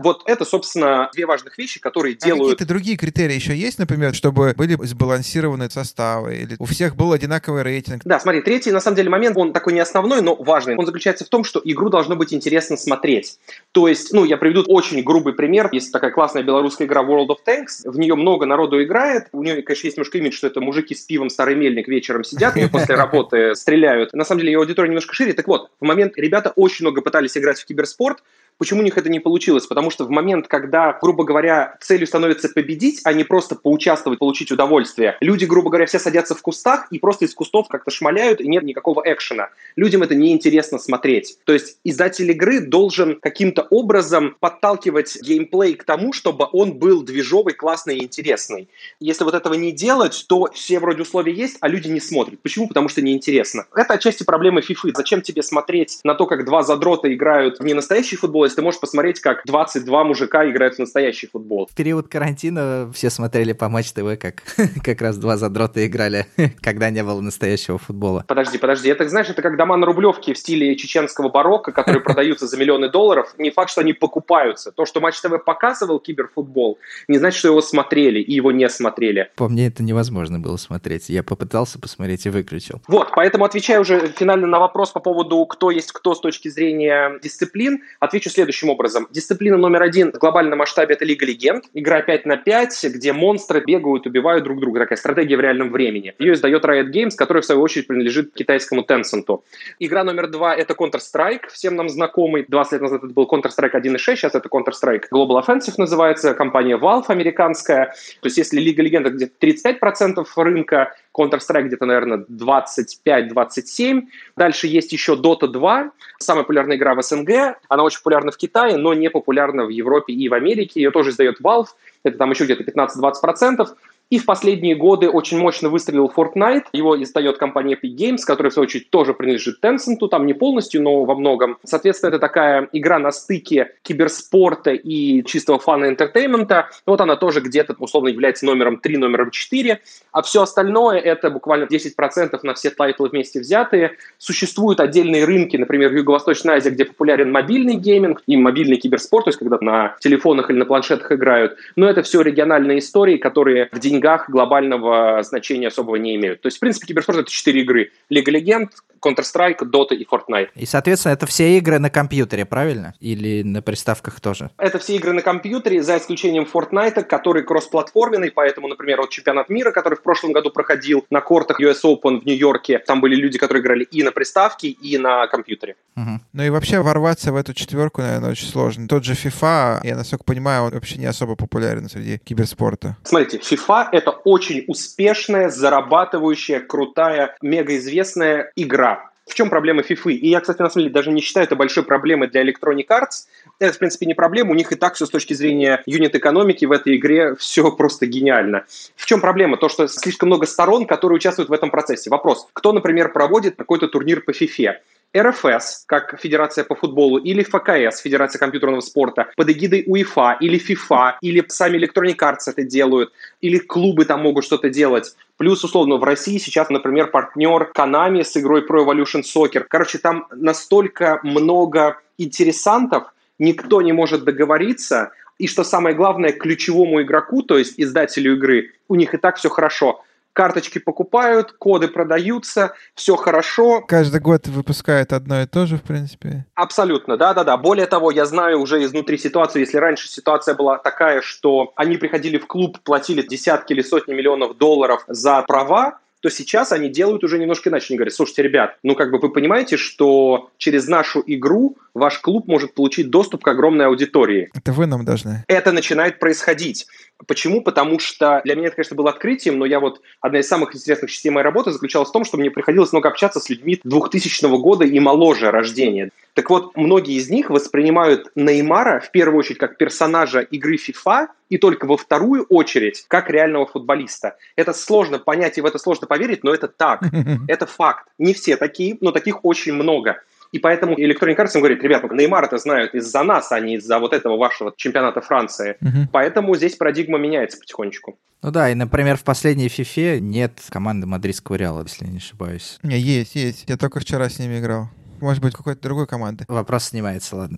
Вот это, собственно, две важных вещи, которые делают... А какие-то другие критерии еще есть, например, чтобы были сбалансированы составы, или у всех был одинаковый рейтинг? Да, смотри, третий, на самом деле, момент, он такой не основной, но важный. Он заключается в том, что игру должно быть интересно смотреть. То есть, ну, я приведу очень грубый пример. Есть такая классная белорусская игра World of Tanks, в нее много народу играет. У нее, конечно, есть немножко имидж, что это мужики с пивом, старый мельник, вечером сидят и после работы стреляют. На самом деле, ее аудитория немножко шире. Так вот, в момент ребята очень много пытались играть в киберспорт. Почему у них это не получилось? Потому что в момент, когда, грубо говоря, целью становится победить, а не просто поучаствовать, получить удовольствие, люди, грубо говоря, все садятся в кустах и просто из кустов как-то шмаляют, и нет никакого экшена. Людям это неинтересно смотреть. То есть издатель игры должен каким-то образом подталкивать геймплей к тому, чтобы он был движовый, классный и интересный. Если вот этого не делать, то все вроде условия есть, а люди не смотрят. Почему? Потому что неинтересно. Это отчасти проблема FIFA. Зачем тебе смотреть на то, как два задрота играют в ненастоящий футбол, если ты можешь посмотреть, как 22 мужика играют в настоящий футбол. В период карантина все смотрели по Матч ТВ, как раз два задрота играли, когда не было настоящего футбола. Подожди, это, знаешь, это как дома на Рублевке в стиле чеченского барокко, которые продаются за миллионы долларов, не факт, что они покупаются. То, что Матч ТВ показывал киберфутбол, не значит, что его смотрели и его не смотрели. По мне, это невозможно было смотреть. Я попытался посмотреть и выключил. Вот, поэтому, отвечая уже финально на вопрос по поводу, кто есть кто с точки зрения дисциплин, отвечу следующим образом. Дисциплина номер 1 в глобальном масштабе – это Лига Легенд. Игра 5 на 5, где монстры бегают, убивают друг друга. Такая стратегия в реальном времени. Ее издает Riot Games, которая, в свою очередь, принадлежит китайскому Tencent. Игра номер 2 – это Counter-Strike, всем нам знакомый. 20 лет назад это был Counter-Strike 1.6, сейчас это Counter-Strike Global Offensive называется, компания Valve американская. То есть если Лига Легенд – где-то 35% рынка, Counter-Strike где-то, наверное, 25-27. Дальше есть еще Dota 2, самая популярная игра в СНГ. Она очень популярна в Китае, но не популярна в Европе и в Америке. Ее тоже издает Valve. Это там еще где-то 15-20%. И в последние годы очень мощно выстрелил Fortnite. Его издает компания Epic Games, которая, в свою очередь, тоже принадлежит Tencent. Там не полностью, но во многом. Соответственно, это такая игра на стыке киберспорта и чистого фана-энтертеймента. Вот она тоже где-то, условно, является номером 3, номером 4. А все остальное — это буквально 10% на все тайтлы вместе взятые. Существуют отдельные рынки, например, в Юго-Восточной Азии, где популярен мобильный гейминг и мобильный киберспорт, то есть когда на телефонах или на планшетах играют. Но это все региональные истории, которые в деньгах глобального значения особого не имеют. То есть, в принципе, киберспорт — это 4 игры. League of Legends, Counter-Strike, Dota и Fortnite. И, соответственно, это все игры на компьютере, правильно? Или на приставках тоже? Это все игры на компьютере, за исключением Fortnite, который кроссплатформенный, поэтому, например, вот чемпионат мира, который в прошлом году проходил на кортах US Open в Нью-Йорке, там были люди, которые играли и на приставке, и на компьютере. Угу. Ну и вообще ворваться в эту четверку, наверное, очень сложно. Тот же FIFA, я, насколько понимаю, он вообще не особо популярен среди киберспорта. Смотрите, FIFA — это очень успешная, зарабатывающая, крутая, мегаизвестная игра. В чем проблема FIFA? И я, кстати, на самом деле даже не считаю это большой проблемой для Electronic Arts. Это, в принципе, не проблема. У них и так все с точки зрения юнит-экономики в этой игре все просто гениально. В чем проблема? То, что слишком много сторон, которые участвуют в этом процессе. Вопрос. Кто, например, проводит какой-то турнир по FIFA? РФС, как Федерация по футболу, или ФКС, Федерация компьютерного спорта, под эгидой УЕФА, или FIFA, или сами Electronic Arts это делают, или клубы там могут что-то делать. Плюс, условно, в России сейчас, например, партнер Konami с игрой Pro Evolution Soccer. Короче, там настолько много интересантов, никто не может договориться, и, что самое главное, ключевому игроку, то есть издателю игры, у них и так все хорошо. Карточки покупают, коды продаются, все хорошо. Каждый год выпускают одно и то же, в принципе. Абсолютно, да-да-да. Более того, я знаю уже изнутри ситуацию, если раньше ситуация была такая, что они приходили в клуб, платили десятки или сотни миллионов долларов за права, то сейчас они делают уже немножко иначе. Они говорят: слушайте, ребят, ну как бы вы понимаете, что через нашу игру ваш клуб может получить доступ к огромной аудитории. Это вы нам должны. Это начинает происходить. Почему? Потому что для меня это, конечно, было открытием, но я вот... Одна из самых интересных частей моей работы заключалась в том, что мне приходилось много общаться с людьми 2000 года и моложе рождения. Так вот, многие из них воспринимают Неймара в первую очередь как персонажа игры FIFA и только во вторую очередь как реального футболиста. Это сложно понять и в это сложно поверить, но это так. Это факт. Не все такие, но таких очень много. И поэтому Electronic Arts говорит: ребята, Неймар это знают из-за нас, а не из-за вот этого вашего чемпионата Франции. Угу. Поэтому здесь парадигма меняется потихонечку. Ну да, и, например, в последней FIFA нет команды мадридского Реала, если я не ошибаюсь. Не, есть. Я только вчера с ними играл. Может быть, какой-то другой команды. Вопрос снимается, ладно.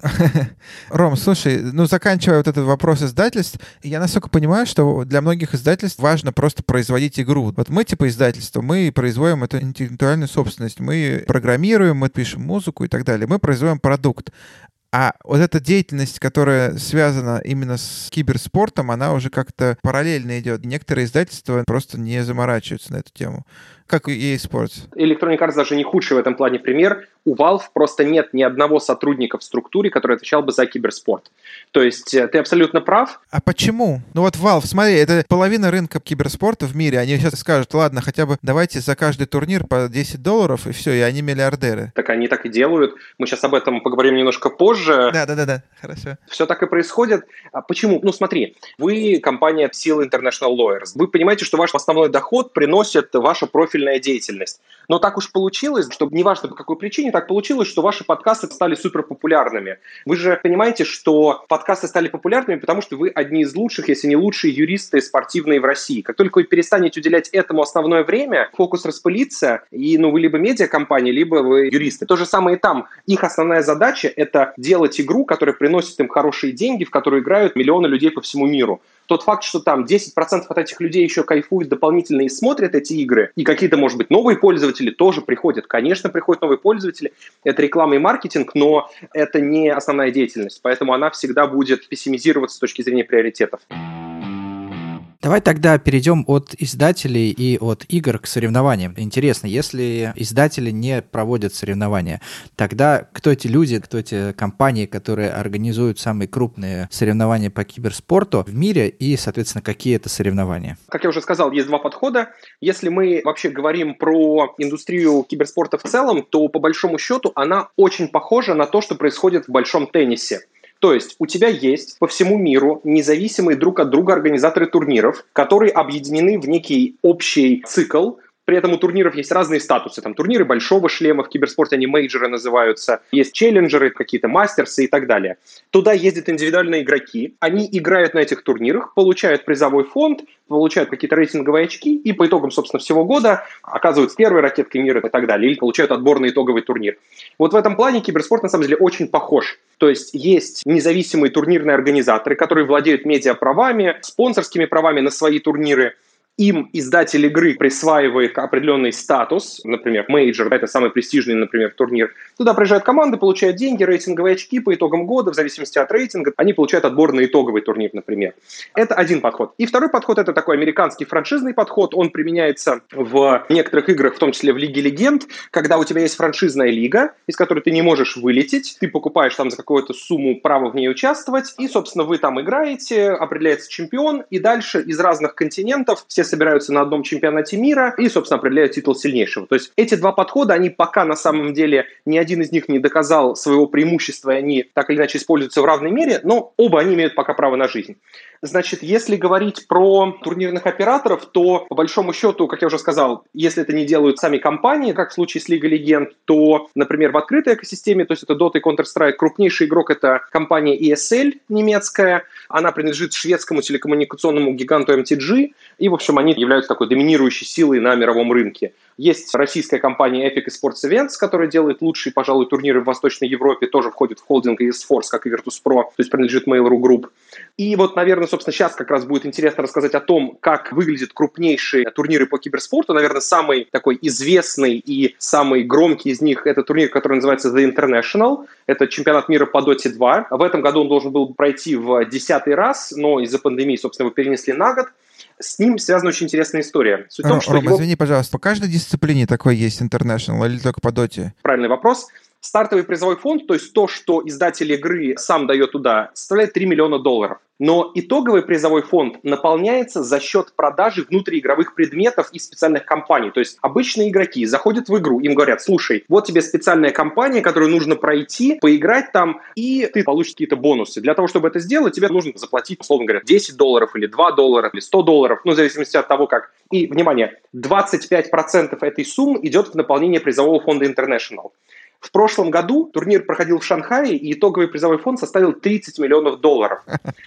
Ром, слушай, ну заканчивая вот этот вопрос издательств, я насколько понимаю, что для многих издательств важно просто производить игру. Вот мы типа издательство, мы производим эту интеллектуальную собственность, мы программируем, мы пишем музыку и так далее, мы производим продукт. А вот эта деятельность, которая связана именно с киберспортом, она уже как-то параллельно идет. Некоторые издательства просто не заморачиваются на эту тему. Как и eSports. Electronic Arts даже не худший в этом плане пример. У Valve просто нет ни одного сотрудника в структуре, который отвечал бы за киберспорт. То есть ты абсолютно прав. А почему? Ну вот Valve, смотри, это половина рынка киберспорта в мире. Они сейчас скажут: ладно, хотя бы давайте за каждый турнир по $10, и все, и они миллиардеры. Так они так и делают. Мы сейчас об этом поговорим немножко позже. Да, хорошо. Все так и происходит. А почему? Ну смотри, вы компания Сила International Lawyers. Вы понимаете, что ваш основной доход приносит ваша профиль деятельность. Но так уж получилось, что неважно по какой причине, так получилось, что ваши подкасты стали суперпопулярными. Вы же понимаете, что подкасты стали популярными, потому что вы одни из лучших, если не лучшие юристы спортивные в России. Как только вы перестанете уделять этому основное время, фокус распылится, и вы либо медиакомпания, либо вы юристы. То же самое и там. Их основная задача — это делать игру, которая приносит им хорошие деньги, в которую играют миллионы людей по всему миру. Тот факт, что там 10% от этих людей еще кайфуют дополнительно и смотрят эти игры, и какие-то, может быть, новые пользователи тоже приходят. Конечно, приходят новые пользователи. Это реклама и маркетинг, но это не основная деятельность. Поэтому она всегда будет пессимизироваться с точки зрения приоритетов. Давай тогда перейдем от издателей и от игр к соревнованиям. Интересно, если издатели не проводят соревнования, тогда кто эти люди, кто эти компании, которые организуют самые крупные соревнования по киберспорту в мире и, соответственно, какие это соревнования? Как я уже сказал, есть два подхода. Если мы вообще говорим про индустрию киберспорта в целом, то по большому счету она очень похожа на то, что происходит в большом теннисе. То есть у тебя есть по всему миру независимые друг от друга организаторы турниров, которые объединены в некий общий цикл. При этом у турниров есть разные статусы. Там турниры большого шлема, в киберспорте они мейджоры называются. Есть челленджеры, какие-то мастерсы и так далее. Туда ездят индивидуальные игроки. Они играют на этих турнирах, получают призовой фонд, получают какие-то рейтинговые очки и по итогам, собственно, всего года оказываются первой ракеткой мира и так далее. Или получают отборный итоговый турнир. Вот в этом плане киберспорт, на самом деле, очень похож. То есть есть независимые турнирные организаторы, которые владеют медиаправами, спонсорскими правами на свои турниры. Им издатель игры присваивает определенный статус, например, мейджор, да, это самый престижный, например, турнир. Туда приезжают команды, получают деньги, рейтинговые очки по итогам года, в зависимости от рейтинга, они получают отборный итоговый турнир, например. Это один подход. И второй подход – это такой американский франшизный подход, он применяется в некоторых играх, в том числе в Лиге Легенд, когда у тебя есть франшизная лига, из которой ты не можешь вылететь, ты покупаешь там за какую-то сумму право в ней участвовать, и, собственно, вы там играете, определяется чемпион, и дальше из разных континентов все собираются на одном чемпионате мира и, собственно, определяют титул сильнейшего. То есть эти два подхода, они пока на самом деле, ни один из них не доказал своего преимущества, и они так или иначе используются в равной мере, но оба они имеют пока право на жизнь. Значит, если говорить про турнирных операторов, то, по большому счету, как я уже сказал, если это не делают сами компании, как в случае с Лигой Легенд, то, например, в открытой экосистеме, то есть это Dota и Counter-Strike, крупнейший игрок — это компания ESL немецкая, она принадлежит шведскому телекоммуникационному гиганту MTG, и, в общем, они являются такой доминирующей силой на мировом рынке. Есть российская компания Epic Sports Events, которая делает лучшие, пожалуй, турниры в Восточной Европе, тоже входит в холдинг eSports, как и Virtus.pro, то есть принадлежит Mail.ru Group. И вот, наверное, собственно, сейчас как раз будет интересно рассказать о том, как выглядят крупнейшие турниры по киберспорту. Наверное, самый такой известный и самый громкий из них — это турнир, который называется The International. Это чемпионат мира по Dota 2. В этом году он должен был пройти в 10-й раз, но из-за пандемии, собственно, его перенесли на год. С ним связана очень интересная история. Суть в том, что Ром, его... извини, пожалуйста, по каждой дисциплине такой есть International или только по доте? Правильный вопрос. Стартовый призовой фонд, то есть то, что издатель игры сам дает туда, составляет $3 миллиона. Но итоговый призовой фонд наполняется за счет продажи внутриигровых предметов и специальных компаний. То есть обычные игроки заходят в игру, им говорят: слушай, вот тебе специальная компания, которую нужно пройти, поиграть там, и ты получишь какие-то бонусы. Для того, чтобы это сделать, тебе нужно заплатить, условно говоря, $10 или $2 или $100, ну, в зависимости от того, как. И, внимание, 25% этой суммы идет в наполнение призового фонда International. В прошлом году турнир проходил в Шанхае, и итоговый призовой фонд составил $30 миллионов. То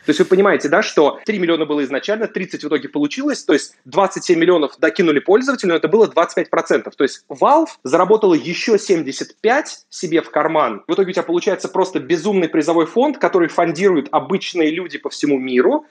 есть вы понимаете, да, что 3 миллиона было изначально, 30 в итоге получилось, то есть 27 миллионов докинули пользователю, но это было 25%. То есть Valve заработала еще 75 себе в карман. В итоге у тебя получается просто безумный призовой фонд, который фондируют обычные люди по всему миру,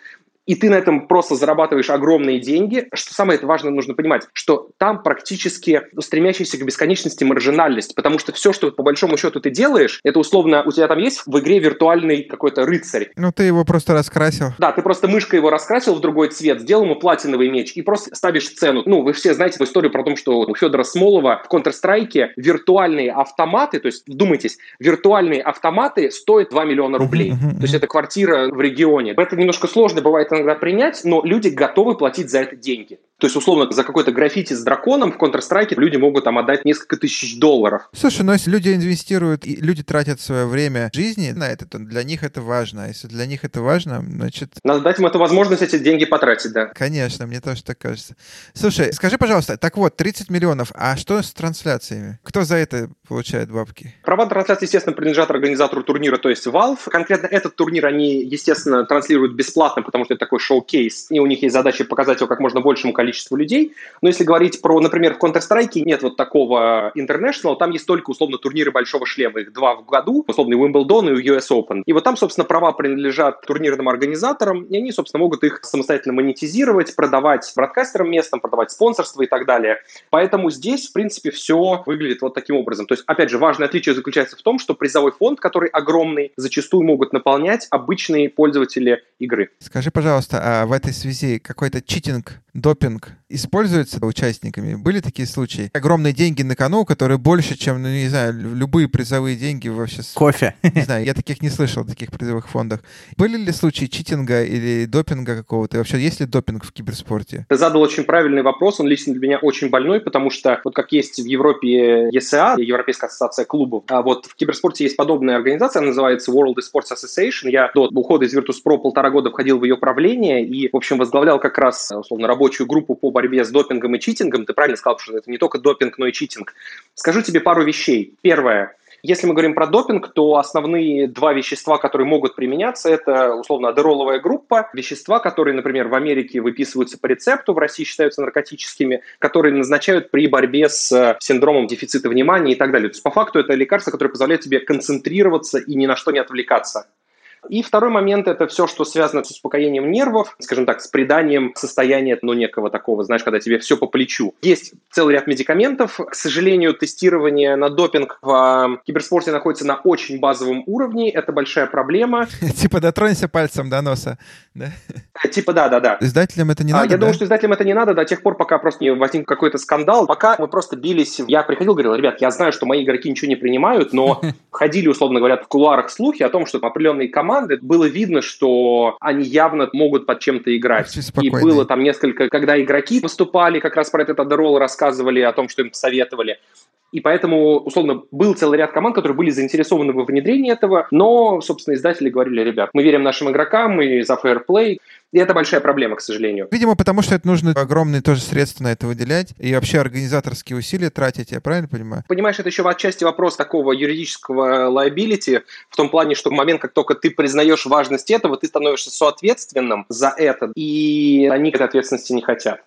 и ты на этом просто зарабатываешь огромные деньги. Что самое важное, нужно понимать, что там практически стремящаяся к бесконечности маржинальность, потому что все, что по большому счету ты делаешь, это условно, у тебя там есть в игре виртуальный какой-то рыцарь. Ну, ты его просто раскрасил. Да, ты просто мышкой его раскрасил в другой цвет, сделал ему платиновый меч и просто ставишь цену. Ну, вы все знаете историю про то, что у Федора Смолова в Counter-Strike виртуальные автоматы, то есть, вдумайтесь, виртуальные автоматы стоят $2 миллиона. То есть это квартира в регионе. Это немножко сложно бывает иногда принять, но люди готовы платить за это деньги. То есть, условно, за какой-то граффити с драконом в Counter-Strike люди могут там отдать несколько тысяч $. Слушай, но если люди инвестируют, и люди тратят свое время жизни на это, то для них это важно. А если для них это важно, значит... Надо дать им эту возможность эти деньги потратить, да. Конечно, мне тоже так кажется. Слушай, скажи, пожалуйста, так вот, 30 миллионов, а что с трансляциями? Кто за это получает бабки? Права трансляции, естественно, принадлежат организатору турнира, то есть Valve. Конкретно этот турнир они, естественно, транслируют бесплатно, потому что это такой шоу-кейс, и у них есть задача показать его как можно большему количеству людей. Но если говорить про, например, в Counter-Strike нет вот такого International, там есть только, условно, турниры большого шлема, их 2 в году, условно, Wimbledon и US Open. И вот там, собственно, права принадлежат турнирным организаторам, и они, собственно, могут их самостоятельно монетизировать, продавать бродкастерам местным, продавать спонсорство и так далее. Поэтому здесь, в принципе, все выглядит вот таким образом. То есть, опять же, важное отличие заключается в том, что призовой фонд, который огромный, зачастую могут наполнять обычные пользователи игры. Скажи, пожалуйста, а в этой связи какой-то читинг, допинг допинг используется участниками? Были такие случаи? Огромные деньги на кону, которые больше, чем, ну, не знаю, любые призовые деньги вообще. Кофе. Не знаю, я таких не слышал, таких призовых фондах. Были ли случаи читинга или допинга какого-то? И вообще, есть ли допинг в киберспорте? Ты задал очень правильный вопрос, он лично для меня очень больной, потому что вот как есть в Европе ЕСА, Европейская ассоциация клубов, а вот в киберспорте есть подобная организация, она называется World Esports Association. Я до ухода из Virtus.pro 1,5 года входил в ее правление и, в общем, возглавлял как раз, условно, рабочую группу по борьбе с допингом и читингом. Ты правильно сказал, что это не только допинг, но и читинг. Скажу тебе пару вещей. Первое. Если мы говорим про допинг, то основные два вещества, которые могут применяться, это, условно, адероловая группа, вещества, которые, например, в Америке выписываются по рецепту, в России считаются наркотическими, которые назначают при борьбе с синдромом дефицита внимания и так далее. То есть, по факту, это лекарство, которое позволяет тебе концентрироваться и ни на что не отвлекаться. И второй момент – это все, что связано с успокоением нервов, скажем так, с приданием состояния, ну, некого такого, знаешь, когда тебе все по плечу. Есть целый ряд медикаментов. К сожалению, тестирование на допинг в киберспорте находится на очень базовом уровне. Это большая проблема. Типа дотронься пальцем до носа. Типа да. Издателям это не надо, я думаю, что издателям это не надо до тех пор, пока просто не возник какой-то скандал. Пока мы просто бились. Я приходил, говорил: ребят, я знаю, что мои игроки ничего не принимают, но ходили, условно говоря, в кулуарах слухи о том, что определенные команды, было видно, что они явно могут под чем-то играть. И было там несколько, когда игроки выступали, как раз про этот адерол рассказывали о том, что им посоветовали. И поэтому, условно, был целый ряд команд, которые были заинтересованы во внедрении этого, но, собственно, издатели говорили: ребят, мы верим нашим игрокам, мы за фейерплей. И это большая проблема, к сожалению. Видимо, потому что это нужно огромные тоже средства на это выделять и вообще организаторские усилия тратить, я правильно понимаю? Понимаешь, это еще отчасти вопрос такого юридического liability, в том плане, что в момент, как только ты признаешь важность этого, ты становишься соответственным за это, и они этой ответственности не хотят.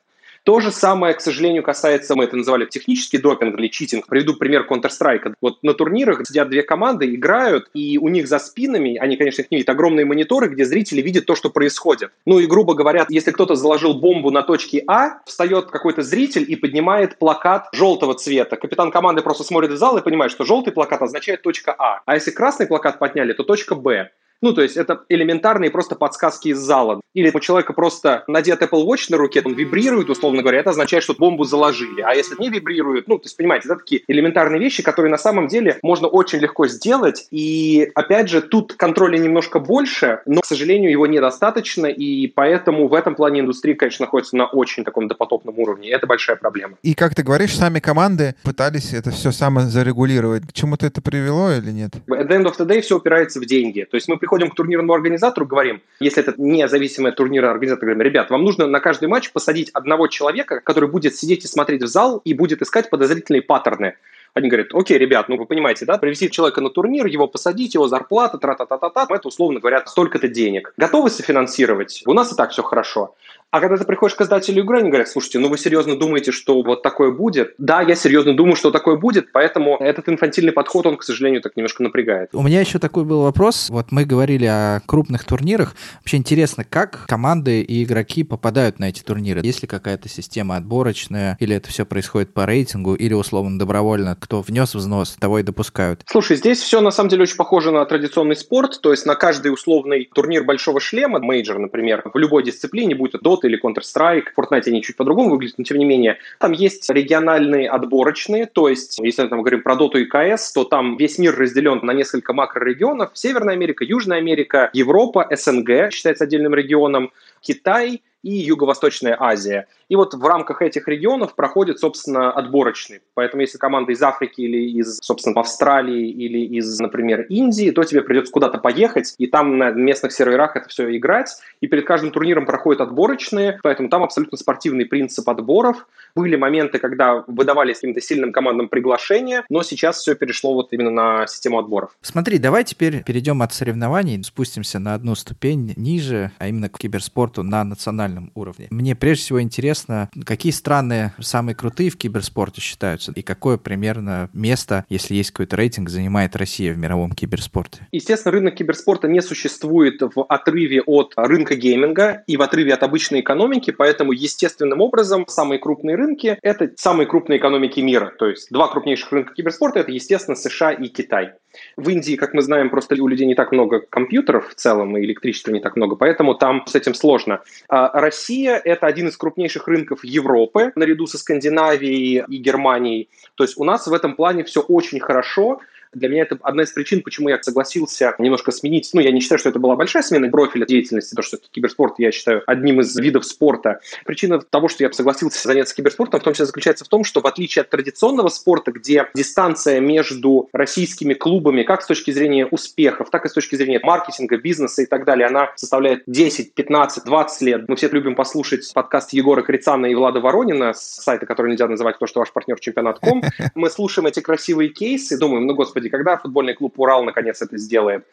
То же самое, к сожалению, касается, мы это называли технический допинг или читинг. Приведу пример Counter-Strike. Вот на турнирах сидят две команды, играют, и у них за спинами, они, конечно, их не видят, огромные мониторы, где зрители видят то, что происходит. Ну и, грубо говоря, если кто-то заложил бомбу на точке А, встает какой-то зритель и поднимает плакат желтого цвета. Капитан команды просто смотрит в зал и понимает, что желтый плакат означает точка А. А если красный плакат подняли, то точка Б. Ну, то есть это элементарные просто подсказки из зала. Или у человека просто надет Apple Watch на руке, он вибрирует, условно говоря, это означает, что бомбу заложили. А если не вибрирует, ну, то есть, понимаете, это такие элементарные вещи, которые на самом деле можно очень легко сделать. И, опять же, тут контроля немножко больше, но, к сожалению, его недостаточно, и поэтому в этом плане индустрия, конечно, находится на очень таком допотопном уровне. Это большая проблема. И, как ты говоришь, сами команды пытались это все самозарегулировать. К чему-то это привело или нет? At the end of the day все упирается в деньги. То есть мы приходим к турнирному организатору, говорим, если это независимый от турнира организатор, говорим: ребят, вам нужно на каждый матч посадить одного человека, который будет сидеть и смотреть в зал и будет искать подозрительные паттерны. Они говорят: окей, ребят, ну вы понимаете, да, привезти человека на турнир, его посадить, его зарплата, тра-та-та-та-та, это, условно говоря, столько-то денег. Готовы софинансировать? У нас и так все хорошо. А когда ты приходишь к издателю игры, они говорят: слушайте, ну вы серьезно думаете, что вот такое будет? Да, я серьезно думаю, что такое будет, поэтому этот инфантильный подход, он, к сожалению, так немножко напрягает. У меня еще такой был вопрос. Вот мы говорили о крупных турнирах. Вообще интересно, как команды и игроки попадают на эти турниры? Есть ли какая-то система отборочная, или это все происходит по рейтингу, или, условно, добровольно, кто внес взнос, того и допускают? Слушай, здесь все, на самом деле, очень похоже на традиционный спорт, то есть на каждый условный турнир большого шлема, мейджор, например, в любой дисциплине, будь то Dota или Counter-Strike, в Fortnite они чуть по-другому выглядят, но тем не менее. Там есть региональные отборочные, то есть, если мы там говорим про Dota и КС, то там весь мир разделен на несколько макрорегионов. Северная Америка, Южная Америка, Европа, СНГ считается отдельным регионом, Китай и Юго-Восточная Азия. И вот в рамках этих регионов проходит, собственно, отборочный. Поэтому если команда из Африки или из, собственно, Австралии или из, например, Индии, то тебе придется куда-то поехать, и там на местных серверах это все играть. И перед каждым турниром проходят отборочные, поэтому там абсолютно спортивный принцип отборов. Были моменты, когда выдавались каким-то сильным командам приглашения, но сейчас все перешло вот именно на систему отборов. Смотри, давай теперь перейдем от соревнований, спустимся на одну ступень ниже, а именно к киберспорту на национальном уровне. Мне прежде всего интересно, какие страны самые крутые в киберспорте считаются, и какое примерно место, если есть какой-то рейтинг, занимает Россия в мировом киберспорте? Естественно, рынок киберспорта не существует в отрыве от рынка гейминга и в отрыве от обычной экономики, поэтому естественным образом самые крупные рынки — это самые крупные экономики мира, то есть два крупнейших рынка киберспорта — это, естественно, США и Китай. В Индии, как мы знаем, просто у людей не так много компьютеров в целом и электричества не так много, поэтому там с этим сложно. А Россия – это один из крупнейших рынков Европы, наряду со Скандинавией и Германией. То есть у нас в этом плане все очень хорошо. Для меня это одна из причин, почему я согласился немножко сменить. Ну, я не считаю, что это была большая смена профиля деятельности, то, что киберспорт, я считаю, одним из видов спорта. Причина того, что я согласился заняться киберспортом, в том числе заключается в том, что в отличие от традиционного спорта, где дистанция между российскими клубами, как с точки зрения успехов, так и с точки зрения маркетинга, бизнеса и так далее, она составляет 10, 15, 20 лет. Мы все любим послушать подкаст Егора Крицана и Влада Воронина с сайта, который нельзя называть то, что ваш партнер чемпионат.ком. Мы слушаем эти красивые кейсы, думаем, ну, господи, когда футбольный клуб «Урал» наконец это сделает?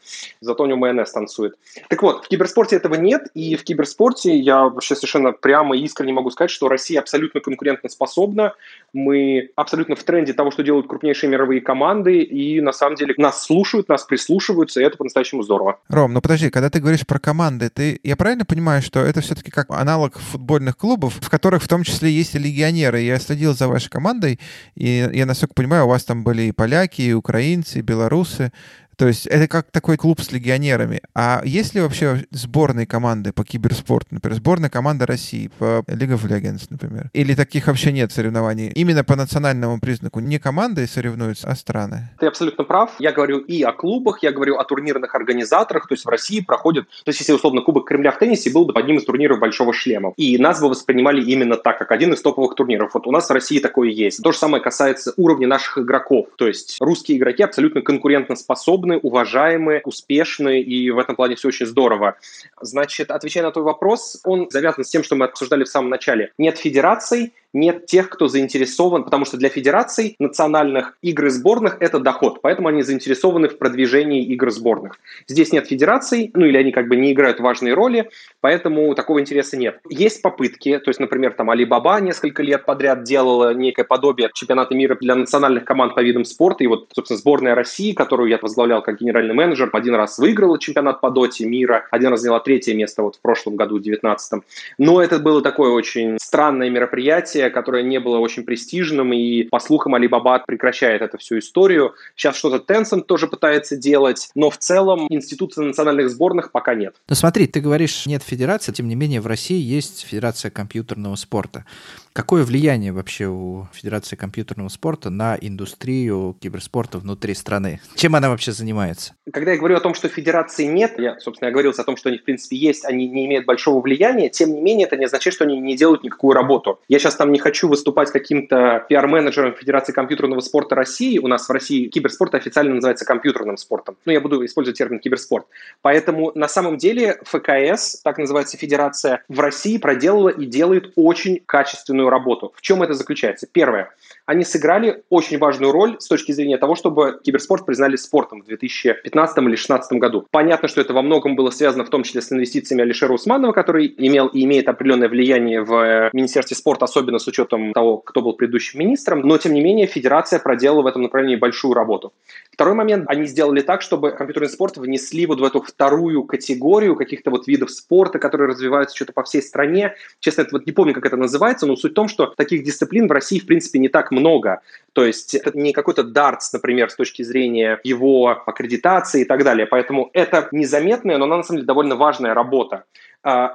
Зато у него майонез танцует. Так вот, в киберспорте этого нет, и в киберспорте я вообще совершенно прямо и искренне могу сказать, что Россия абсолютно конкурентоспособна, мы абсолютно в тренде того, что делают крупнейшие мировые команды, и на самом деле нас слушают, нас прислушиваются, и это по-настоящему здорово. Ром, ну подожди, когда ты говоришь про команды, я правильно понимаю, что это все-таки как аналог футбольных клубов, в которых в том числе есть и легионеры? Я следил за вашей командой, и я, насколько понимаю, у вас там были и поляки, и украинцы, белорусы. То есть это как такой клуб с легионерами. А есть ли вообще сборные команды по киберспорту? Например, сборная команда России по League of Legends, например. Или таких вообще нет соревнований? Именно по национальному признаку не команды соревнуются, а страны. Ты абсолютно прав. Я говорю и о клубах, я говорю о турнирных организаторах. То есть в России проходит... То есть если, условно, Кубок Кремля в теннисе был бы одним из турниров Большого шлема. И нас бы воспринимали именно так, как один из топовых турниров. Вот у нас в России такое есть. То же самое касается уровня наших игроков. То есть русские игроки абсолютно конкурентоспособны, уважаемые, успешные, и в этом плане все очень здорово. Значит, отвечая на твой вопрос, он завязан с тем, что мы обсуждали в самом начале. Нет федераций, нет тех, кто заинтересован, потому что для федераций национальных игры сборных – это доход, поэтому они заинтересованы в продвижении игр сборных. Здесь нет федераций, ну или они как бы не играют важные роли, поэтому такого интереса нет. Есть попытки, то есть, например, там Алибаба несколько лет подряд делала некое подобие чемпионата мира для национальных команд по видам спорта, и вот, собственно, сборная России, которую я возглавлял как генеральный менеджер, один раз выиграла чемпионат по доте мира, один раз заняла 3-е место вот в прошлом году, в 19-м. Но это было такое очень странное мероприятие, которое не было очень престижным, и, по слухам, Alibaba прекращает эту всю историю. Сейчас что-то Tencent тоже пытается делать, но в целом института национальных сборных пока нет. Но смотри, ты говоришь, нет федерации, тем не менее в России есть Федерация компьютерного спорта. Какое влияние вообще у Федерации компьютерного спорта на индустрию киберспорта внутри страны? Чем она вообще занимается? Когда я говорю о том, что федерации нет, я, собственно, оговорился о том, что они, в принципе, есть, они не имеют большого влияния, тем не менее, это не означает, что они не делают никакую работу. Я сейчас там не хочу выступать каким-то пиар-менеджером Федерации компьютерного спорта России. У нас в России киберспорт официально называется компьютерным спортом. Но я буду использовать термин киберспорт. Поэтому на самом деле ФКС, так называется федерация, в России проделала и делает очень качественную работу. В чем это заключается? Первое. Они сыграли очень важную роль с точки зрения того, чтобы киберспорт признали спортом в 2015 или 2016 году. Понятно, что это во многом было связано в том числе с инвестициями Алишера Усманова, который имел и имеет определенное влияние в Министерстве спорта, особенно с учетом того, кто был предыдущим министром, но, тем не менее, федерация проделала в этом направлении большую работу. Второй момент, они сделали так, чтобы компьютерный спорт внесли вот в эту вторую категорию каких-то вот видов спорта, которые развиваются что-то по всей стране. Честно, я вот не помню, как это называется, но суть в том, что таких дисциплин в России, в принципе, не так много. То есть это не какой-то дартс, например, с точки зрения его аккредитации и так далее. Поэтому это незаметная, но она, на самом деле, довольно важная работа.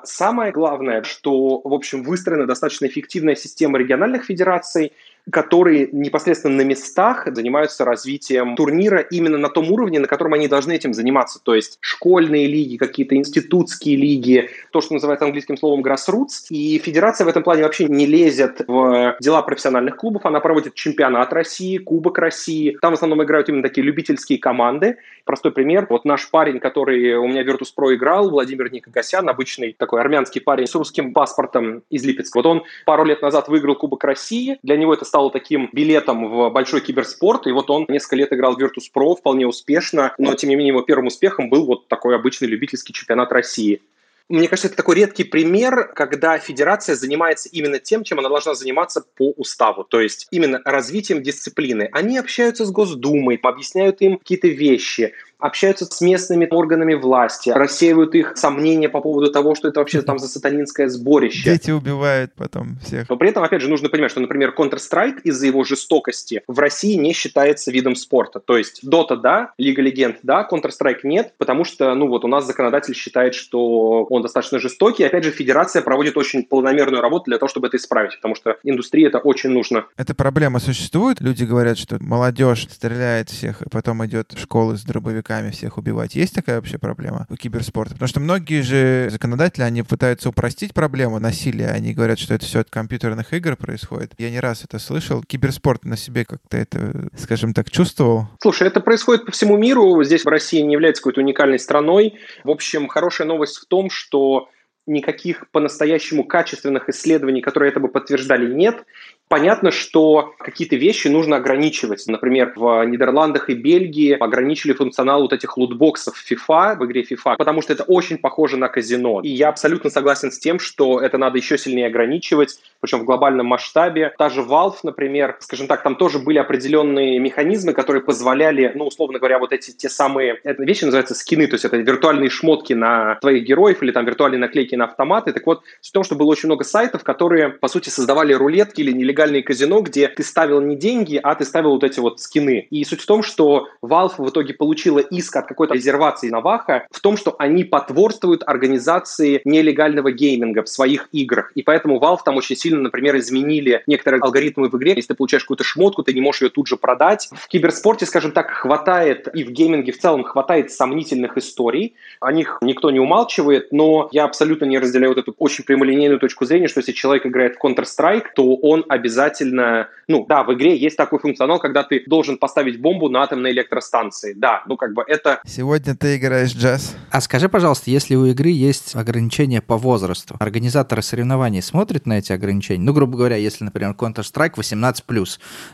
Самое главное, что, в общем, выстроена достаточно эффективная система региональных федераций, которые непосредственно на местах занимаются развитием турнира именно на том уровне, на котором они должны этим заниматься. То есть школьные лиги, какие-то институтские лиги, то, что называется английским словом grassroots. И федерация в этом плане вообще не лезет в дела профессиональных клубов. Она проводит чемпионат России, Кубок России. Там в основном играют именно такие любительские команды. Простой пример. Вот наш парень, который у меня в Virtus.pro играл, Владимир Никогосян, обычный такой армянский парень с русским паспортом из Липецка. Вот он пару лет назад выиграл Кубок России. Для него это стало таким билетом в большой киберспорт, и вот он несколько лет играл в Virtus.pro вполне успешно, но, тем не менее, его первым успехом был вот такой обычный любительский чемпионат России. Мне кажется, это такой редкий пример, когда федерация занимается именно тем, чем она должна заниматься по уставу, то есть именно развитием дисциплины. Они общаются с Госдумой, объясняют им какие-то вещи. общаются с местными органами власти, рассеивают их сомнения по поводу того, что это вообще там за сатанинское сборище. Дети убивают потом всех. Но при этом, опять же, нужно понимать, что, например, Counter-Strike из-за его жестокости в России не считается видом спорта. То есть Dota да, Лига Легенд да, Counter-Strike нет, потому что, ну вот, у нас законодатель считает, что он достаточно жестокий. Опять же, Федерация проводит очень планомерную работу для того, чтобы это исправить, потому что индустрии это очень нужно. Эта проблема существует? Люди говорят, что молодежь стреляет всех, и потом идет в школы с дробовиками всех убивать. Есть такая вообще проблема у киберспорта? Потому что многие же законодатели, они пытаются упростить проблему насилия. Они говорят, что это все от компьютерных игр происходит. Я не раз это слышал. Киберспорт на себе как-то это, скажем так, чувствовал. Слушай, это происходит по всему миру. Здесь Россия не является какой-то уникальной страной. В общем, хорошая новость в том, что никаких по-настоящему качественных исследований, которые это бы подтверждали, нет. Понятно, что какие-то вещи нужно ограничивать. Например, в Нидерландах и Бельгии ограничили функционал вот этих лутбоксов FIFA, в игре FIFA, потому что это очень похоже на казино. И я абсолютно согласен с тем, что это надо еще сильнее ограничивать, причем в глобальном масштабе. Та же Valve, например, скажем так, там тоже были определенные механизмы, которые позволяли, ну, условно говоря, вот эти те самые вещи называются скины, то есть это виртуальные шмотки на твоих героев или там виртуальные наклейки на автоматы. Так вот, в том, что было очень много сайтов, которые, по сути, создавали рулетки или нелегальные казино, где ты ставил не деньги, а ты ставил вот эти вот скины. И суть в том, что Valve в итоге получила иск от какой-то резервации Наваха в том, что они потворствуют организации нелегального гейминга в своих играх. И поэтому Valve там очень сильно, например, изменили некоторые алгоритмы в игре. Если ты получаешь какую-то шмотку, ты не можешь ее тут же продать. В киберспорте, скажем так, хватает, и в гейминге в целом хватает сомнительных историй. О них никто не умалчивает, но я абсолютно не разделяю вот эту очень прямолинейную точку зрения, что если человек играет в Counter-Strike, то он обязательно, ну да, в игре есть такой функционал, когда ты должен поставить бомбу на атомной электростанции. Да, ну как бы это... Сегодня ты играешь джаз. А скажи, пожалуйста, если у игры есть ограничения по возрасту, организаторы соревнований смотрят на эти ограничения? Ну, грубо говоря, если, например, Counter-Strike 18+,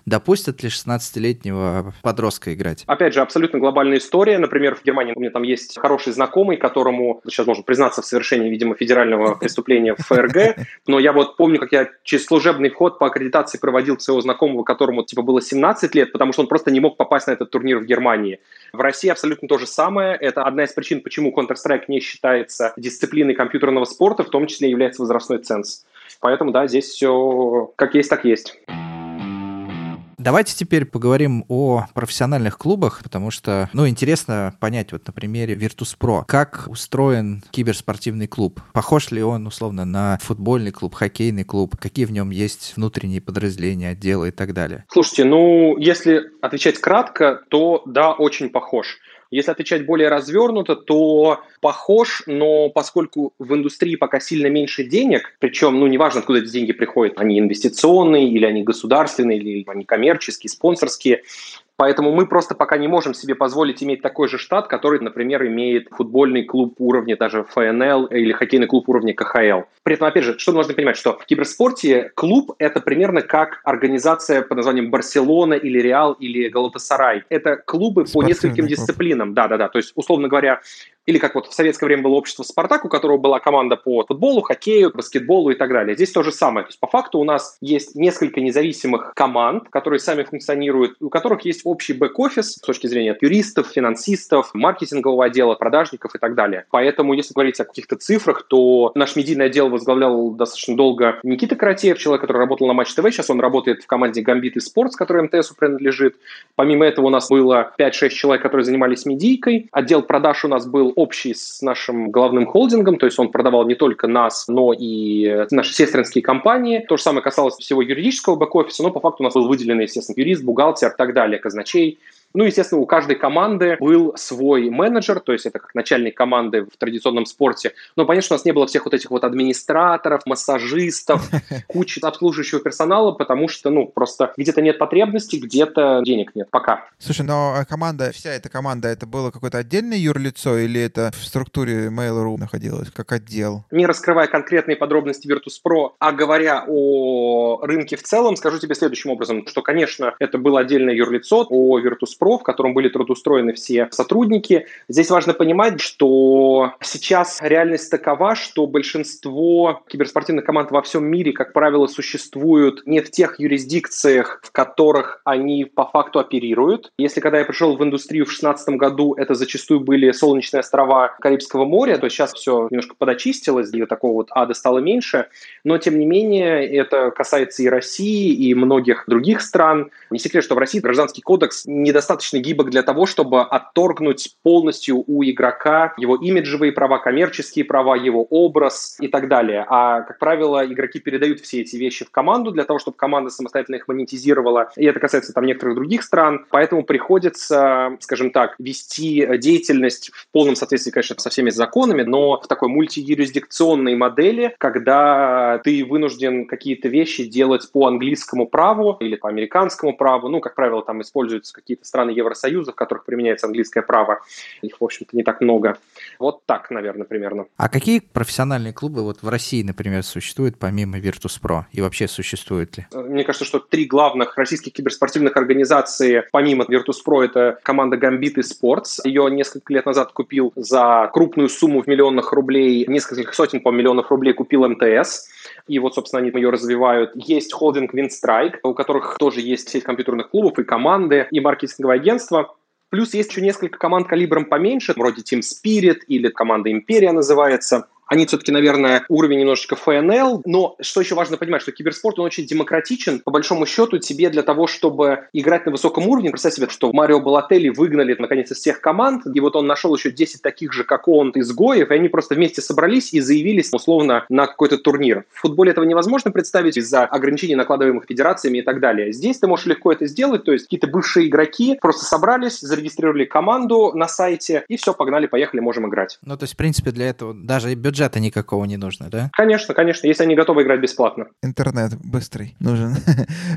допустят ли 16-летнего подростка играть? Опять же, абсолютно глобальная история. Например, в Германии у меня там есть хороший знакомый, которому, сейчас можно признаться в совершении, видимо, федерального преступления в ФРГ, но я вот помню, как я через служебный ход по аккредитации проводил своего знакомого, которому типа было 17 лет, потому что он просто не мог попасть на этот турнир в Германии. В России абсолютно то же самое. Это одна из причин, почему Counter-Strike не считается дисциплиной компьютерного спорта, в том числе является возрастной ценз. Поэтому, да, здесь все как есть, так есть. Давайте теперь поговорим о профессиональных клубах, потому что, ну, интересно понять вот на примере Virtus.pro, как устроен киберспортивный клуб. Похож ли он, условно, на футбольный клуб, хоккейный клуб, какие в нем есть внутренние подразделения, отделы и так далее? Слушайте, ну, если отвечать кратко, то да, очень похож. Если отвечать более развернуто, то похож, но поскольку в индустрии пока сильно меньше денег, причем, ну, неважно, откуда эти деньги приходят, они инвестиционные, или они государственные, или они коммерческие, спонсорские, поэтому мы просто пока не можем себе позволить иметь такой же штат, который, например, имеет футбольный клуб уровня даже ФНЛ или хоккейный клуб уровня КХЛ. При этом, опять же, что нужно понимать, что в киберспорте клуб – это примерно как организация под названием Барселона или Реал или Галатасарай. Это клубы по нескольким дисциплинам. Да-да-да, то есть, условно говоря, или как вот в советское время было общество «Спартак», у которого была команда по футболу, хоккею, баскетболу и так далее. Здесь то же самое. То есть, по факту у нас есть несколько независимых команд, которые сами функционируют, у которых есть общий бэк-офис с точки зрения юристов, финансистов, маркетингового отдела, продажников и так далее. Поэтому, если говорить о каких-то цифрах, то наш медийный отдел возглавлял достаточно долго Никита Каратеев, человек, который работал на Матч ТВ. Сейчас он работает в команде Gambit Esports, которая МТСу принадлежит. Помимо этого у нас было 5-6 человек, которые занимались медийкой. Отдел продаж у нас был общий с нашим главным холдингом, то есть он продавал не только нас, но и наши сестринские компании. То же самое касалось всего юридического бэк-офиса, но по факту у нас был выделен, естественно, юрист, бухгалтер и так далее, казначей. Ну, естественно, у каждой команды был свой менеджер, то есть это как начальник команды в традиционном спорте. Но, конечно, у нас не было всех вот этих вот администраторов, массажистов, кучи обслуживающего персонала, потому что, ну, просто где-то нет потребности, где-то денег нет пока. Слушай, но команда, вся эта команда, это было какое-то отдельное юрлицо или это в структуре Mail.ru находилось как отдел? Не раскрывая конкретные подробности Virtus.pro, а говоря о рынке в целом, скажу тебе следующим образом, что, конечно, это было отдельное юрлицо, о Virtus.pro Virtus.pro, в котором были трудоустроены все сотрудники. Здесь важно понимать, что сейчас реальность такова, что большинство киберспортивных команд во всем мире, как правило, существуют не в тех юрисдикциях, в которых они по факту оперируют. Если когда я пришел в индустрию в 2016 году, это зачастую были солнечные острова Карибского моря, то сейчас все немножко подочистилось, и такого вот ада стало меньше, но тем не менее это касается и России, и многих других стран. Не секрет, что в России Гражданский кодекс недостаточно гибок для того, чтобы отторгнуть полностью у игрока его имиджевые права, коммерческие права, его образ и так далее. А, как правило, игроки передают все эти вещи в команду для того, чтобы команда самостоятельно их монетизировала. И это касается там некоторых других стран. Поэтому приходится, скажем так, вести деятельность в полном соответствии, конечно, со всеми законами, но в такой мультиюрисдикционной модели, когда ты вынужден какие-то вещи делать по английскому праву или по американскому праву. Ну, как правило, там используются какие-то страны Евросоюза, в которых применяется английское право. Их, в общем-то, не так много. Вот так, наверное, примерно. А какие профессиональные клубы вот в России, например, существуют помимо Virtus.pro? И вообще существуют ли? Мне кажется, что три главных российских киберспортивных организации помимо Virtus.pro — это команда Gambit Esports. Ее несколько лет назад купил за крупную сумму в миллионах рублей, нескольких сотен по миллионов рублей купил МТС. И вот, собственно, они ее развивают. Есть холдинг Winstrike, у которых тоже есть сеть компьютерных клубов и команды, и маркетинговое агентство. Плюс есть еще несколько команд калибром поменьше, вроде Team Spirit или команда Империя называется. Они все-таки, наверное, уровень немножечко ФНЛ, но что еще важно понимать, что киберспорт, он очень демократичен. По большому счету тебе для того, чтобы играть на высоком уровне, представь себе, что Марио Балотелли выгнали наконец из всех команд, и вот он нашел еще 10 таких же, как он, изгоев, и они просто вместе собрались и заявились, условно, на какой-то турнир. В футболе этого невозможно представить из-за ограничений, накладываемых федерациями и так далее. Здесь ты можешь легко это сделать, то есть какие-то бывшие игроки просто собрались, зарегистрировали команду на сайте, и все, погнали, поехали, можем играть. Ну, то есть, в принципе, для этого даже бюджета никакого не нужно, да? Конечно, конечно, если они готовы играть бесплатно. Интернет быстрый нужен.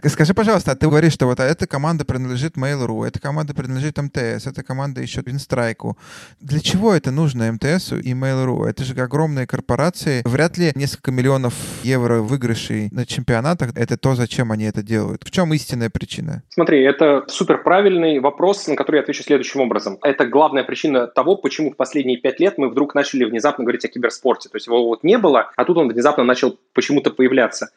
Скажи, пожалуйста, ты говоришь, что вот эта команда принадлежит Mail.ru, эта команда принадлежит МТС, эта команда еще Winstrike. Для чего это нужно МТСу и Mail.ru? Это же огромные корпорации. Вряд ли несколько миллионов евро выигрышей на чемпионатах — это то, зачем они это делают. В чем истинная причина? Смотри, это суперправильный вопрос, на который я отвечу следующим образом. Это главная причина того, почему в последние 5 лет мы вдруг начали внезапно говорить о киберспорте. То есть его вот не было, а тут он внезапно начал почему-то появляться.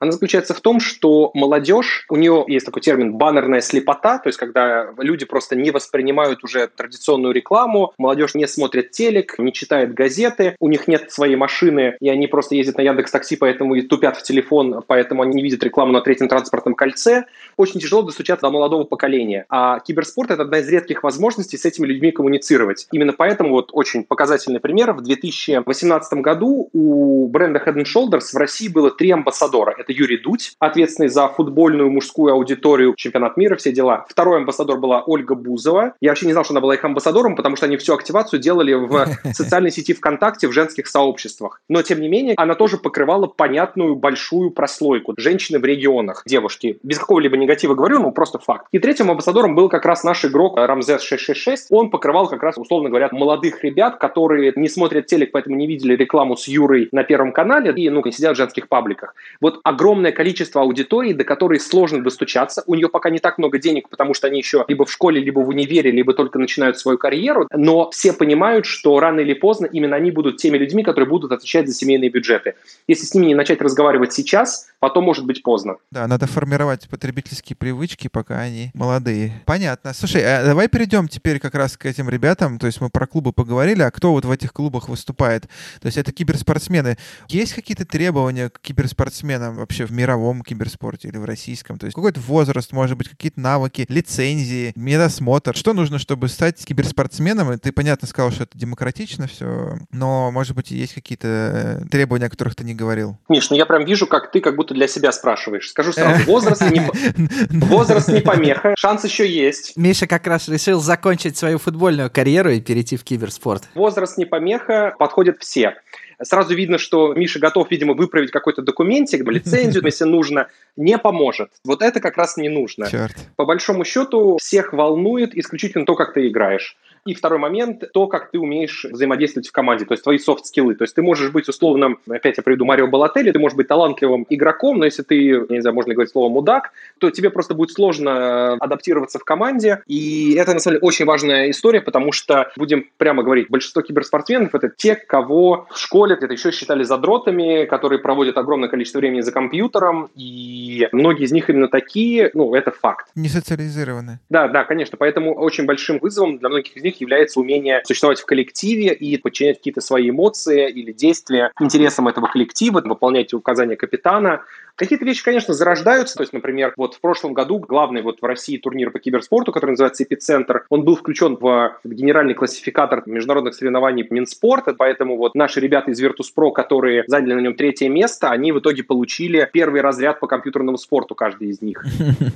Она заключается в том, что молодежь, у нее есть такой термин «баннерная слепота», то есть когда люди просто не воспринимают уже традиционную рекламу, молодежь не смотрит телек, не читает газеты, у них нет своей машины, и они просто ездят на Яндекс.Такси, поэтому и тупят в телефон, поэтому они не видят рекламу на третьем транспортном кольце. Очень тяжело достучаться до молодого поколения. А киберспорт – это одна из редких возможностей с этими людьми коммуницировать. Именно поэтому вот очень показательный пример. В 2018 году у бренда Head & Shoulders в России было 3 амбассадора. Это Юрий Дудь, ответственный за футбольную мужскую аудиторию, чемпионат мира, все дела. Второй амбассадор была Ольга Бузова. Я вообще не знал, что она была их амбассадором, потому что они всю активацию делали в социальной сети ВКонтакте, в женских сообществах. Но, тем не менее, она тоже покрывала понятную большую прослойку. Женщины в регионах, девушки. Без какого-либо негатива говорю, ну просто факт. И третьим амбассадором был как раз наш игрок Рамзес 666. Он покрывал как раз, условно говоря, молодых ребят, которые не смотрят телек, поэтому не видели рекламу с Юрой на Первом канале и, ну, сидят в женских пабликах. Вот огромное количество аудиторий, до которой сложно достучаться. У нее пока не так много денег, потому что они еще либо в школе, либо в универе, либо только начинают свою карьеру. Но все понимают, что рано или поздно именно они будут теми людьми, которые будут отвечать за семейные бюджеты. Если с ними не начать разговаривать сейчас, потом может быть поздно. Да, надо формировать потребительские привычки, пока они молодые. Понятно. Слушай, а давай перейдем теперь как раз к этим ребятам. То есть мы про клубы поговорили, а кто вот в этих клубах выступает? То есть это киберспортсмены. Есть какие-то требования к киберспортсменам вообще в мировом киберспорте или в российском? То есть какой-то возраст, может быть, какие-то навыки, лицензии, медосмотр. Что нужно, чтобы стать киберспортсменом? И ты, понятно, сказал, что это демократично все, но, может быть, есть какие-то требования, о которых ты не говорил? Миш, ну я прям вижу, как ты как будто для себя спрашиваешь. Скажу сразу, возраст не помеха, шанс еще есть. Миша как раз решил закончить свою футбольную карьеру и перейти в киберспорт. Возраст не помеха, подходят все. Сразу видно, что Миша готов, видимо, выправить какой-то документик, лицензию, если нужно, не поможет. Вот это как раз не нужно. Черт. По большому счету всех волнует исключительно то, как ты играешь. И второй момент, то, как ты умеешь взаимодействовать в команде, то есть твои софт-скиллы. То есть ты можешь быть условным, опять я приведу Марио Балотелли, ты можешь быть талантливым игроком, но если ты, я не знаю, можно говорить слово «мудак», то тебе просто будет сложно адаптироваться в команде. И это, на самом деле, очень важная история, потому что, будем прямо говорить, большинство киберспортсменов — это те, кого в школе где-то еще считали задротами, которые проводят огромное количество времени за компьютером, и многие из них именно такие, ну, это факт. Не социализированы. Да, конечно, поэтому очень большим вызовом для многих из них является умение существовать в коллективе и подчинять какие-то свои эмоции или действия интересам этого коллектива, выполнять указания капитана. Какие-то вещи, конечно, зарождаются. То есть, например, вот в прошлом году главный вот в России турнир по киберспорту, который называется «Эпицентр», он был включен в генеральный классификатор международных соревнований Минспорта, поэтому вот наши ребята из Virtus.pro, которые заняли на нем 3-е место, они в итоге получили 1-й разряд по компьютерному спорту, каждый из них.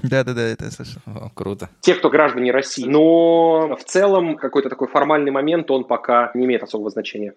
Да, это совершенно круто. Те, кто граждане России. Но в целом какой-то такой формальный момент, он пока не имеет особого значения.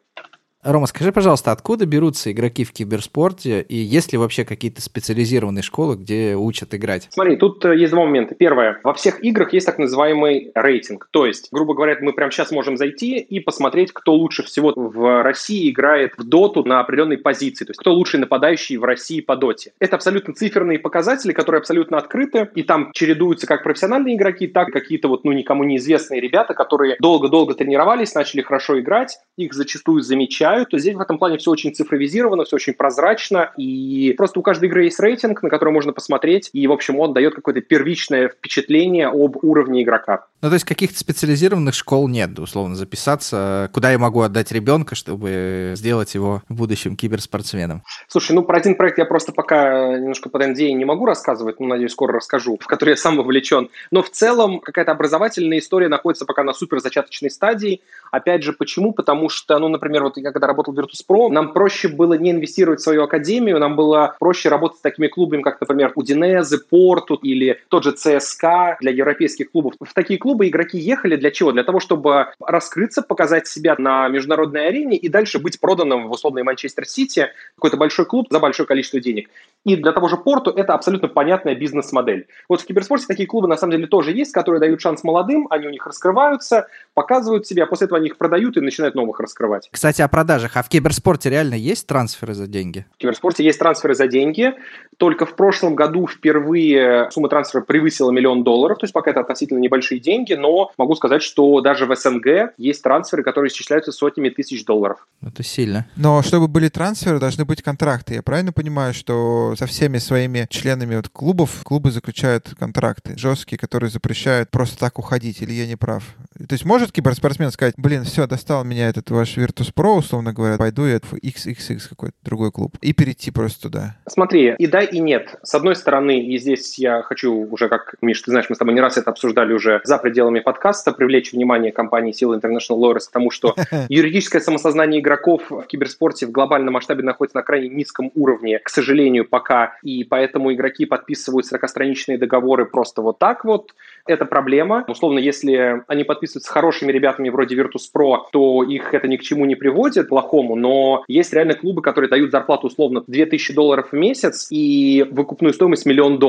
Рома, скажи, пожалуйста, откуда берутся игроки в киберспорте, и есть ли вообще какие-то специализированные школы, где учат играть? Смотри, тут есть два момента. Первое. Во всех играх есть так называемый рейтинг. То есть, грубо говоря, мы прямо сейчас можем зайти и посмотреть, кто лучше всего в России играет в доту на определенной позиции. То есть, кто лучший нападающий в России по доте. Это абсолютно циферные показатели, которые абсолютно открыты, и там чередуются как профессиональные игроки, так и какие-то вот, никому неизвестные ребята, которые долго-долго тренировались, начали хорошо играть, их зачастую замечают. То здесь в этом плане все очень цифровизировано, все очень прозрачно, и просто у каждой игры есть рейтинг, на который можно посмотреть, и, в общем, он дает какое-то первичное впечатление об уровне игрока. Ну, то есть каких-то специализированных школ нет, условно, записаться, куда я могу отдать ребенка, чтобы сделать его будущим киберспортсменом? Слушай, про один проект я просто пока немножко под NDA не могу рассказывать, но, надеюсь, скоро расскажу, в который я сам вовлечен, но в целом какая-то образовательная история находится пока на суперзачаточной стадии. Опять же, почему? Потому что, например, вот я когда работал в Virtus.pro, нам проще было не инвестировать в свою академию, нам было проще работать с такими клубами, как, например, Удинезе, Порту или тот же ЦСКА для европейских клубов. В такие клубы игроки ехали для чего? Для того, чтобы раскрыться, показать себя на международной арене и дальше быть проданным в условный Манчестер-Сити, какой-то большой клуб за большое количество денег. И для того же Порту это абсолютно понятная бизнес-модель. Вот в киберспорте такие клубы на самом деле тоже есть, которые дают шанс молодым, они у них раскрываются, показывают себя, после этого они их продают и начинают новых раскрывать. Кстати, о продажах. А в киберспорте реально есть трансферы за деньги? В киберспорте есть трансферы за деньги. Только в прошлом году впервые сумма трансфера превысила $1 миллион. То есть пока это относительно небольшие деньги, но могу сказать, что даже в СНГ есть трансферы, которые исчисляются сотнями тысяч $. Это сильно. Но чтобы были трансферы, должны быть контракты. Я правильно понимаю, что со всеми своими членами клубов клубы заключают контракты жесткие, которые запрещают просто так уходить? Или я не прав? То есть может киберспортсмен сказать: блин, все, достал меня этот ваш Virtus.pro, условно говоря, пойду я в XXX какой-то другой клуб и перейти просто туда? Смотри, и да, и нет. С одной стороны, и здесь я хочу уже, как, Миш, ты знаешь, мы с тобой не раз это обсуждали уже за пределами подкаста, привлечь внимание компании Сила International Lawyers к тому, что юридическое самосознание игроков в киберспорте в глобальном масштабе находится на крайне низком уровне, к сожалению, пока, и поэтому игроки подписывают 40-страничные договоры просто вот так вот. Это проблема. Условно, если они подписывают с хорошими ребятами вроде Virtus.pro, то их это ни к чему не приводит плохому, но есть реально клубы, которые дают зарплату условно $2000 в месяц и выкупную стоимость $1 миллион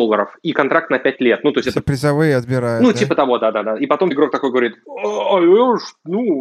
и контракт на 5 лет. Ну, то есть это призовые отбирают. Ну, да? Типа того, да. И потом игрок такой говорит: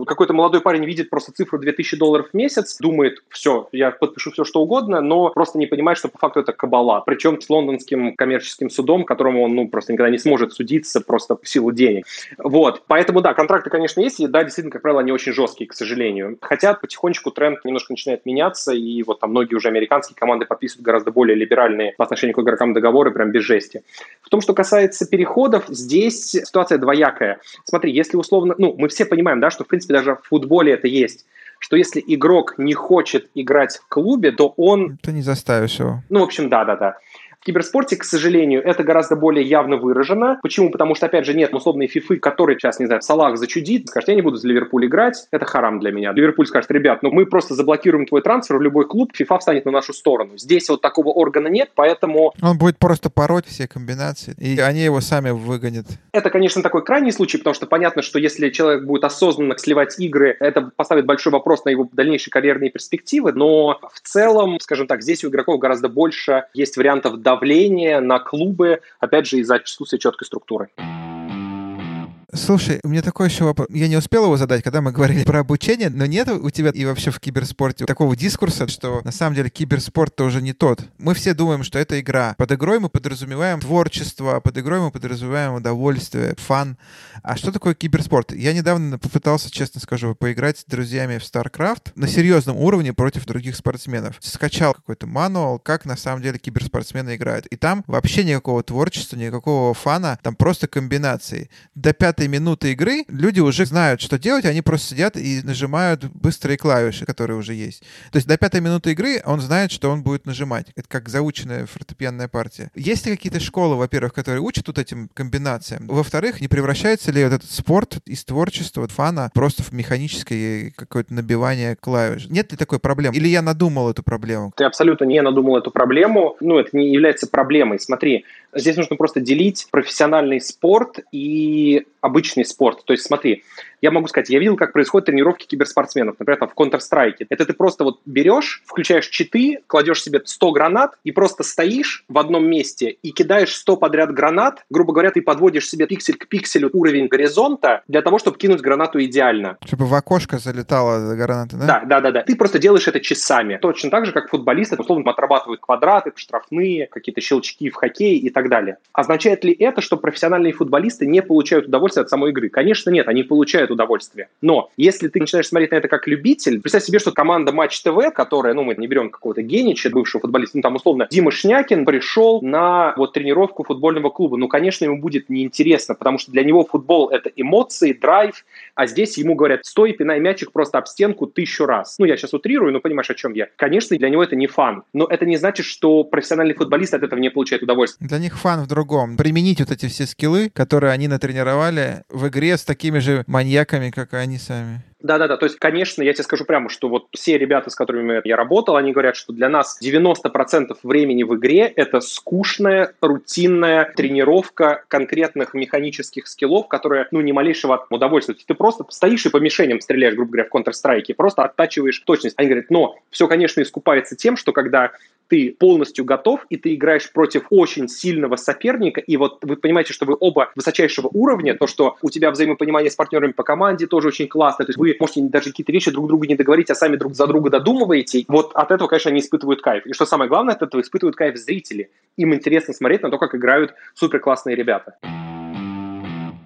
какой-то молодой парень видит просто цифру $2000 в месяц, думает: все, я подпишу все, что угодно, но просто не понимает, что по факту это кабала. Причем с лондонским коммерческим судом, которому он просто никогда не сможет судиться, просто в силу денег. Вот. Поэтому, да, контракты, конечно, есть, и да, действительно, как правило, они очень жесткие, к сожалению. Хотя потихонечку тренд немножко начинает меняться, и вот там многие уже американские команды подписывают гораздо более либеральные по отношению к игрокам договоры, прям без жести. В том, что касается переходов, здесь ситуация двоякая. Смотри, если условно, мы все понимаем, да, что в принципе даже в футболе это есть, что если игрок не хочет играть в клубе, то он... Ты не заставишь его. В общем, да. В киберспорте, к сожалению, это гораздо более явно выражено. Почему? Потому что, опять же, нет условной фифы, который сейчас, не знаю, Салах зачудит, скажет: я не буду за Ливерпуль играть, это харам для меня. Ливерпуль скажет: ребят, мы просто заблокируем твой трансфер в любой клуб, фифа встанет на нашу сторону. Здесь вот такого органа нет, поэтому... Он будет просто пороть все комбинации, и они его сами выгонят. Это, конечно, такой крайний случай, потому что понятно, что если человек будет осознанно сливать игры, это поставит большой вопрос на его дальнейшие карьерные перспективы, но в целом, скажем так, здесь у игроков гораздо больше есть вариантов давление на клубы, опять же, из-за отсутствия четкой структуры. Слушай, у меня такой еще вопрос. Я не успел его задать, когда мы говорили про обучение, но нет у тебя и вообще в киберспорте такого дискурса, что на самом деле киберспорт-то уже не тот. Мы все думаем, что это игра. Под игрой мы подразумеваем творчество, под игрой мы подразумеваем удовольствие, фан. А что такое киберспорт? Я недавно попытался, честно скажу, поиграть с друзьями в StarCraft на серьезном уровне против других спортсменов. Скачал какой-то мануал, как на самом деле киберспортсмены играют. И там вообще никакого творчества, никакого фана, там просто комбинации. До 5 минуты игры люди уже знают, что делать, они просто сидят и нажимают быстрые клавиши, которые уже есть. То есть до 5 минуты игры он знает, что он будет нажимать. Это как заученная фортепианная партия. Есть ли какие-то школы, во-первых, которые учат вот этим комбинациям? Во-вторых, не превращается ли вот этот спорт из творчества, фана, просто в механическое какое-то набивание клавиш? Нет ли такой проблемы? Или я надумал эту проблему? Ты абсолютно не надумал эту проблему. Ну, это не является проблемой. Смотри, здесь нужно просто делить профессиональный спорт и обычный спорт. То есть, смотри, я могу сказать, я видел, как происходят тренировки киберспортсменов, например, там в Counter-Strike. Это ты просто вот берешь, включаешь читы, кладешь себе 100 гранат и просто стоишь в одном месте и кидаешь 100 подряд гранат. Грубо говоря, ты подводишь себе пиксель к пикселю уровень горизонта для того, чтобы кинуть гранату идеально. Чтобы в окошко залетала граната, да? Да. Ты просто делаешь это часами. Точно так же, как футболисты, условно, отрабатывают квадраты, штрафные, какие-то щелчки в хоккее и так далее. Означает ли это, что профессиональные футболисты не получают удовольствие от самой игры? Конечно, нет, они получают удовольствие. Но если ты начинаешь смотреть на это как любитель, представь себе, что команда Матч ТВ, которая, ну, мы не берем какого-то Генича, бывшего футболиста, ну, там, условно, Дима Шнякин пришел на вот тренировку футбольного клуба. Ну, конечно, ему будет неинтересно, потому что для него футбол — это эмоции, драйв, а здесь ему говорят: стой, пинай мячик просто об стенку 1000 раз. Ну, я сейчас утрирую, но понимаешь, о чем я. Конечно, для него это не фан, но это не значит, что профессиональный футболист от этого не получает удовольствие. Для них фан в другом. Применить вот эти все скиллы, которые они натренировали в игре с такими же маньяками, как и они сами. Да. То есть, конечно, я тебе скажу прямо, что вот все ребята, с которыми я работал, они говорят, что для нас 90% времени в игре — это скучная, рутинная тренировка конкретных механических скиллов, которые, ну, ни малейшего удовольствия. Ты просто стоишь и по мишеням стреляешь, грубо говоря, в Counter-Strike, просто оттачиваешь точность. Они говорят, но все, конечно, искупается тем, что когда ты полностью готов, и ты играешь против очень сильного соперника, и вот вы понимаете, что вы оба высочайшего уровня, то, что у тебя взаимопонимание с партнерами по команде тоже очень классно, то есть вы можете даже какие-то вещи друг другу не договорить, а сами друг за друга додумываете, вот от этого, конечно, они испытывают кайф. И что самое главное, от этого испытывают кайф зрители. Им интересно смотреть на то, как играют суперклассные ребята.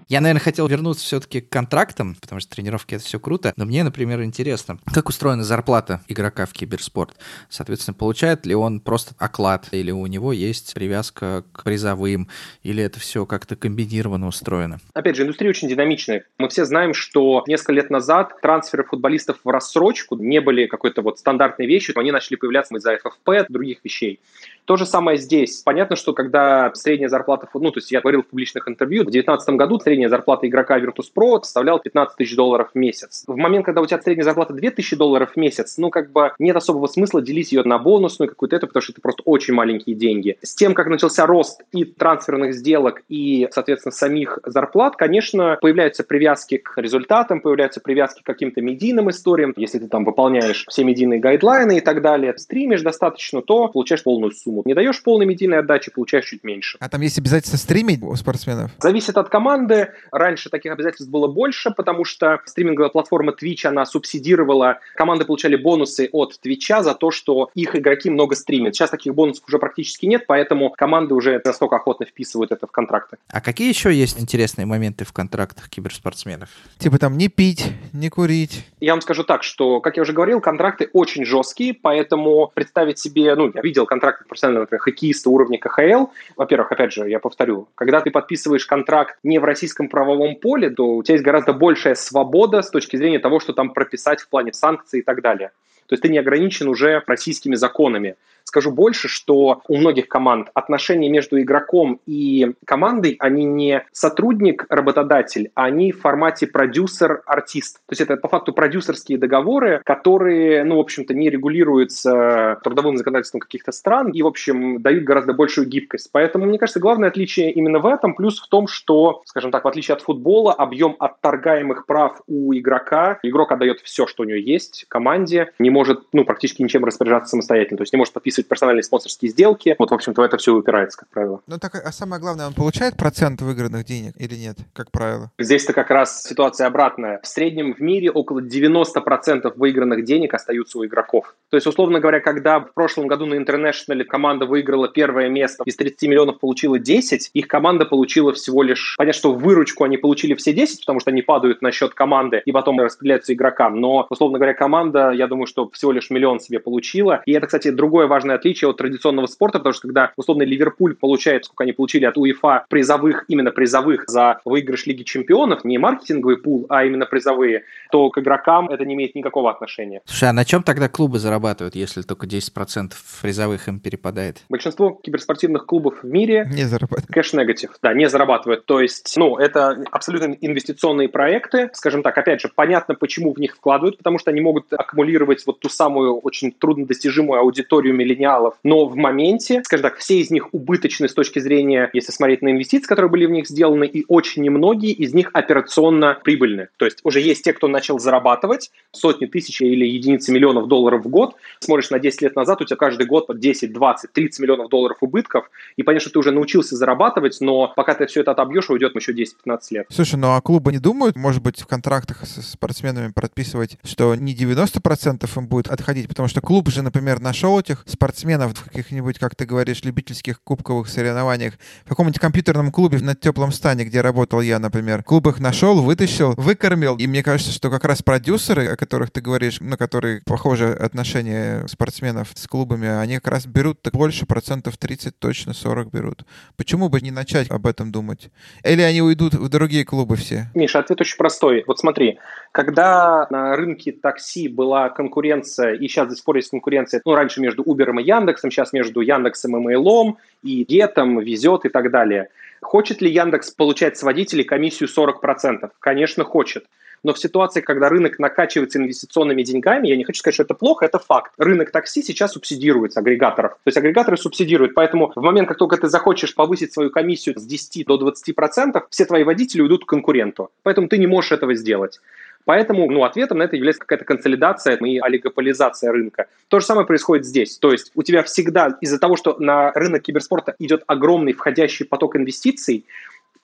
Я, наверное, хотел вернуться все-таки к контрактам, потому что тренировки — это все круто, но мне, например, интересно, как устроена зарплата игрока в киберспорт. Соответственно, получает ли он просто оклад, или у него есть привязка к призовым, или это все как-то комбинированно устроено? Опять же, индустрия очень динамичная. Мы все знаем, что несколько лет назад трансферы футболистов в рассрочку не были какой-то вот стандартной вещью, они начали появляться из-за ФФП, других вещей. То же самое здесь. Понятно, что когда средняя зарплата, ну, то есть я говорил в публичных интервью, в 2019 году средняя зарплата игрока Virtus.pro составляла $15 тысяч в месяц. В момент, когда у тебя средняя зарплата $2000 в месяц, ну, как бы нет особого смысла делить ее на бонусную какую-то эту, потому что это просто очень маленькие деньги. С тем, как начался рост и трансферных сделок, и, соответственно, самих зарплат, конечно, появляются привязки к результатам, появляются привязки к каким-то медийным историям. Если ты там выполняешь все медийные гайдлайны и так далее, стримишь достаточно, то получаешь полную сумму. Не даешь полной медийной отдачи, получаешь чуть меньше. А там есть обязательство стримить у спортсменов? Зависит от команды. Раньше таких обязательств было больше, потому что стриминговая платформа Twitch, она субсидировала. Команды получали бонусы от Twitch за то, что их игроки много стримят. Сейчас таких бонусов уже практически нет, поэтому команды уже настолько охотно вписывают это в контракты. А какие еще есть интересные моменты в контрактах киберспортсменов? Типа там не пить, не курить. Я вам скажу так, что, как я уже говорил, контракты очень жесткие, поэтому представить себе, ну, я видел контракты просто, например, хоккеиста уровня КХЛ. Во-первых, опять же, я повторю, когда ты подписываешь контракт не в российском правовом поле, то у тебя есть гораздо большая свобода с точки зрения того, что там прописать в плане санкций и так далее. То есть ты не ограничен уже российскими законами. Скажу больше, что у многих команд отношения между игроком и командой, они не сотрудник-работодатель, они в формате продюсер-артист. То есть это по факту продюсерские договоры, которые, ну, в общем-то, не регулируются трудовым законодательством каких-то стран и, в общем, дают гораздо большую гибкость. Поэтому, мне кажется, главное отличие именно в этом, плюс в том, что, скажем так, в отличие от футбола, объем отторгаемых прав у игрока, игрок отдает все, что у него есть, команде, не может, ну, практически ничем распоряжаться самостоятельно, то есть не может подписывать персональные спонсорские сделки. Вот, в общем-то, в это все упирается, как правило. Ну, так, а самое главное, он получает процент выигранных денег или нет, как правило? Здесь-то как раз ситуация обратная. В среднем в мире около 90% выигранных денег остаются у игроков. То есть, условно говоря, когда в прошлом году на International команда выиграла первое место, из 30 миллионов получила 10, их команда получила всего лишь... Понятно, что выручку они получили все 10, потому что они падают на счет команды и потом распределяются игрокам. Но, условно говоря, команда, я думаю, что всего лишь миллион себе получила. И это, кстати, другое важное отличие от традиционного спорта, потому что когда, условно, Ливерпуль получает, сколько они получили от УЕФА призовых, именно призовых за выигрыш Лиги Чемпионов, не маркетинговый пул, а именно призовые, то к игрокам это не имеет никакого отношения. Слушай, а на чем тогда клубы зарабатывают, если только 10% призовых им перепадает? Большинство киберспортивных клубов в мире не зарабатывают. Кэш-негатив, да, не зарабатывают. То есть, ну, это абсолютно инвестиционные проекты. Скажем так, опять же, понятно, почему в них вкладывают, потому что они могут аккумулировать вот ту самую очень труднодостижимую аудиторию миллениалов. Но в моменте, скажем так, все из них убыточны с точки зрения, если смотреть на инвестиции, которые были в них сделаны, и очень немногие из них операционно прибыльны. То есть уже есть те, кто начал зарабатывать сотни тысяч или единицы миллионов долларов в год. Смотришь на 10 лет назад, у тебя каждый год 10, 20, 30 миллионов долларов убытков. И понятно, что ты уже научился зарабатывать, но пока ты все это отобьешь, уйдет еще 10-15 лет. Слушай, ну а клубы не думают, может быть, в контрактах со спортсменами прописывать, что не 90% им будет отходить, потому что клуб же, например, нашел этих спортсменов в каких-нибудь, как ты говоришь, любительских кубковых соревнованиях, в каком-нибудь компьютерном клубе на теплом стане, где работал я, например. Клуб их нашел, вытащил, выкормил. И мне кажется, что как раз продюсеры, о которых ты говоришь, ну, которые похожие отношения спортсменов с клубами, они как раз берут так больше, 30%, точно 40% берут. Почему бы не начать об этом думать? Или они уйдут в другие клубы все? Миша, ответ очень простой. Вот смотри, когда на рынке такси была конкуренция, и сейчас до сих пор есть конкуренция, ну, раньше между Uber и Яндексом, сейчас между Яндексом и Mail.ru, и Гетом, Везет и так далее. Хочет ли Яндекс получать с водителей комиссию 40%? Конечно, хочет. Но в ситуации, когда рынок накачивается инвестиционными деньгами, я не хочу сказать, что это плохо, это факт. Рынок такси сейчас субсидируется агрегаторов. То есть агрегаторы субсидируют. Поэтому в момент, как только ты захочешь повысить свою комиссию с 10 до 20%, все твои водители уйдут к конкуренту. Поэтому ты не можешь этого сделать. Поэтому, ну, ответом на это является какая-то консолидация и олигополизация рынка. То же самое происходит здесь. То есть у тебя всегда из-за того, что на рынок киберспорта идет огромный входящий поток инвестиций,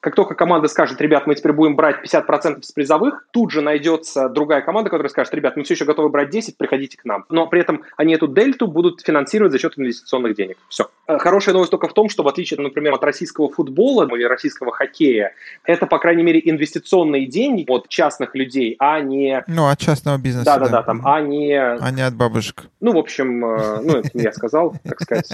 как только команда скажет, ребят, мы теперь будем брать 50% с призовых, тут же найдется другая команда, которая скажет, ребят, мы все еще готовы брать 10, приходите к нам. Но при этом они эту дельту будут финансировать за счет инвестиционных денег. Все. Хорошая новость только в том, что в отличие, например, от российского футбола или российского хоккея, это, по крайней мере, инвестиционные деньги от частных людей, а не... Ну, от частного бизнеса. Да-да-да, там, а не... А не от бабушек. Ну, в общем, ну, это я сказал, так сказать.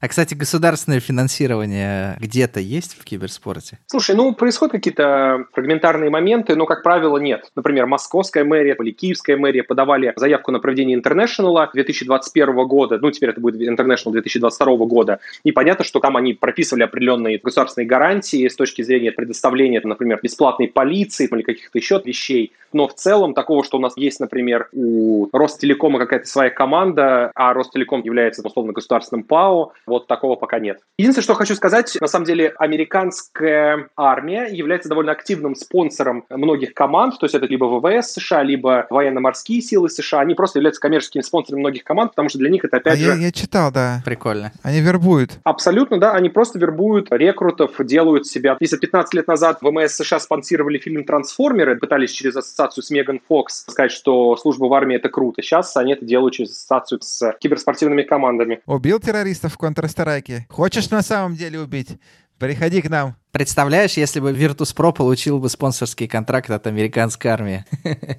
А, кстати, государственное финансирование где-то есть в киберспорте? Слушай, ну, происходят какие-то фрагментарные моменты, но, как правило, нет. Например, московская мэрия или киевская мэрия подавали заявку на проведение International 2021 года, ну, теперь это будет International 2022 года, и понятно, что там они прописывали определенные государственные гарантии с точки зрения предоставления, например, бесплатной полиции или каких-то еще вещей, но в целом такого, что у нас есть, например, у Ростелекома какая-то своя команда, а Ростелеком является, условно, государственным ПАО, вот такого пока нет. Единственное, что хочу сказать, на самом деле, американская армия является довольно активным спонсором многих команд, то есть это либо ВВС США, либо военно-морские силы США, они просто являются коммерческими спонсорами многих команд, потому что для них это опять же... Я читал, да. Прикольно. Они вербуют. Абсолютно, да, они просто вербуют рекрутов, делают себя. Если 15 лет назад ВМС США спонсировали фильм «Трансформеры», пытались через ассоциацию с Меган Фокс сказать, что служба в армии — это круто. Сейчас они это делают через ассоциацию с киберспортивными командами. Убил террористов в Counter-Strike? Хочешь на самом деле убить? Приходи к нам. Представляешь, если бы Virtus.pro получил бы спонсорский контракт от американской армии?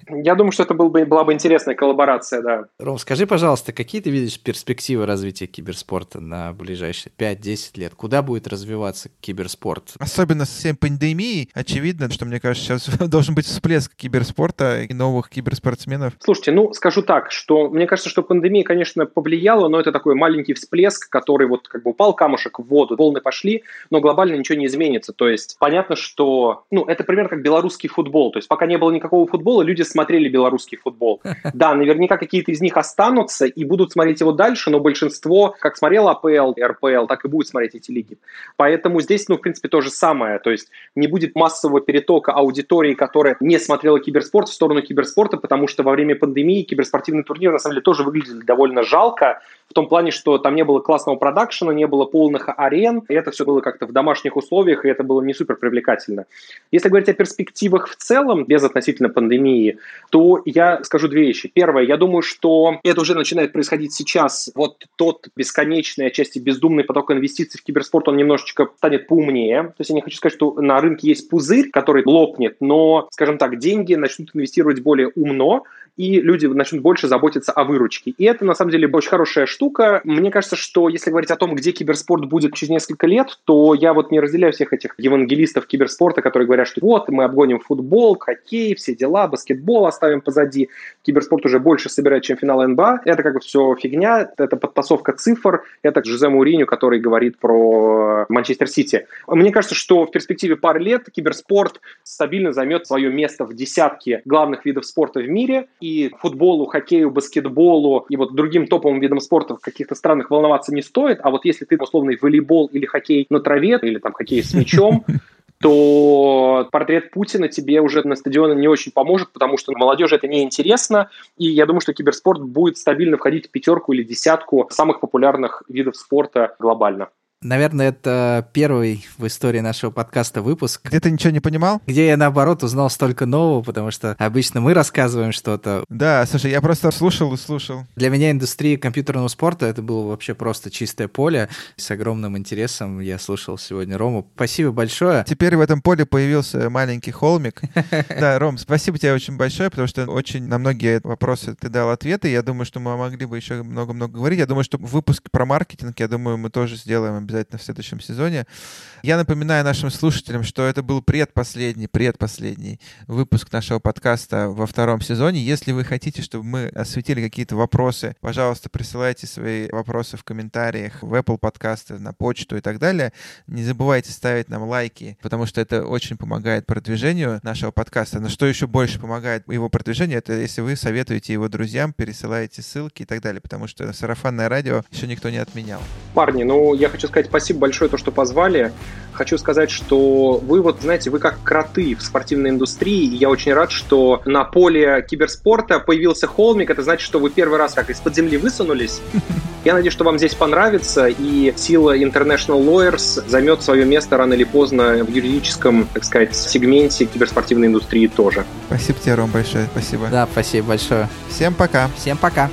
Я думаю, что это была бы интересная коллаборация, да. Ром, скажи, пожалуйста, какие ты видишь перспективы развития киберспорта на ближайшие 5-10 лет? Куда будет развиваться киберспорт? Особенно с всей пандемией. Очевидно, что, мне кажется, сейчас должен быть всплеск киберспорта и новых киберспортсменов. Слушайте, ну, скажу так, что мне кажется, что пандемия, конечно, повлияла, но это такой маленький всплеск, который вот как бы упал камушек в воду, волны пошли, но глобально ничего не изменит. разница. То есть понятно, что... Ну, это примерно как белорусский футбол. То есть пока не было никакого футбола, люди смотрели белорусский футбол. Да, наверняка какие-то из них останутся и будут смотреть его дальше, но большинство, как смотрело АПЛ, РПЛ, так и будет смотреть эти лиги. Поэтому здесь, ну, в принципе, то же самое. То есть не будет массового перетока аудитории, которая не смотрела киберспорт, в сторону киберспорта, потому что во время пандемии киберспортивные турниры, на самом деле, тоже выглядели довольно жалко, в том плане, что там не было классного продакшена, не было полных арен, и это все было как-то в домашних условиях, и это было не супер привлекательно. Если говорить о перспективах в целом, без относительно пандемии, то я скажу две вещи. Первое, я думаю, что это уже начинает происходить сейчас. Вот тот бесконечный, отчасти бездумный поток инвестиций в киберспорт, он немножечко станет поумнее. То есть я не хочу сказать, что на рынке есть пузырь, который лопнет, но, скажем так, деньги начнут инвестировать более умно, и люди начнут больше заботиться о выручке. И это, на самом деле, очень хорошая штука. Мне кажется, что если говорить о том, где киберспорт будет через несколько лет, то я вот не разделяю всех этих евангелистов киберспорта, которые говорят, что вот, мы обгоним футбол, хоккей, все дела, баскетбол оставим позади. Киберспорт уже больше собирает, чем финал НБА. Это как бы все фигня, это подтасовка цифр, это Жозе Моуринью, который говорит про Манчестер-Сити. Мне кажется, что в перспективе пары лет киберспорт стабильно займет свое место в десятке главных видов спорта в мире, и футболу, хоккею, баскетболу и вот другим топовым видам спорта в каких-то странах волноваться не стоит, а вот если ты условный волейбол или хоккей на траве, или там хоккей с мячом, то портрет Путина тебе уже на стадионе не очень поможет, потому что молодежи это неинтересно, и я думаю, что киберспорт будет стабильно входить в пятерку или десятку самых популярных видов спорта глобально. Наверное, это первый в истории нашего подкаста выпуск. Где ты ничего не понимал? Где я, наоборот, узнал столько нового, потому что обычно мы рассказываем что-то. Да, слушай, я просто слушал и слушал. Для меня индустрия компьютерного спорта — это было вообще просто чистое поле. С огромным интересом я слушал сегодня Рому. Спасибо большое. Теперь в этом поле появился маленький холмик. Да, Ром, спасибо тебе очень большое, потому что очень на многие вопросы ты дал ответы. Я думаю, что мы могли бы еще много-много говорить. Я думаю, что выпуск про маркетинг, я думаю, мы тоже сделаем обязательно в следующем сезоне. Я напоминаю нашим слушателям, что это был предпоследний выпуск нашего подкаста во втором сезоне. Если вы хотите, чтобы мы осветили какие-то вопросы, пожалуйста, присылайте свои вопросы в комментариях в Apple подкасты, на почту и так далее. Не забывайте ставить нам лайки, потому что это очень помогает продвижению нашего подкаста. Но что еще больше помогает его продвижению, это если вы советуете его друзьям, пересылаете ссылки и так далее, потому что сарафанное радио еще никто не отменял. Парни, ну я хочу сказать, спасибо большое, то, что позвали. Хочу сказать, что вы вот, знаете, вы как кроты в спортивной индустрии, и я очень рад, что на поле киберспорта появился холмик. Это значит, что вы первый раз как из-под земли высунулись. Я надеюсь, что вам здесь понравится, и Сила International Lawyers займет свое место рано или поздно в юридическом, так сказать, сегменте киберспортивной индустрии тоже. Спасибо тебе, Ром, большое. Спасибо. Да, спасибо большое. Всем пока. Всем пока.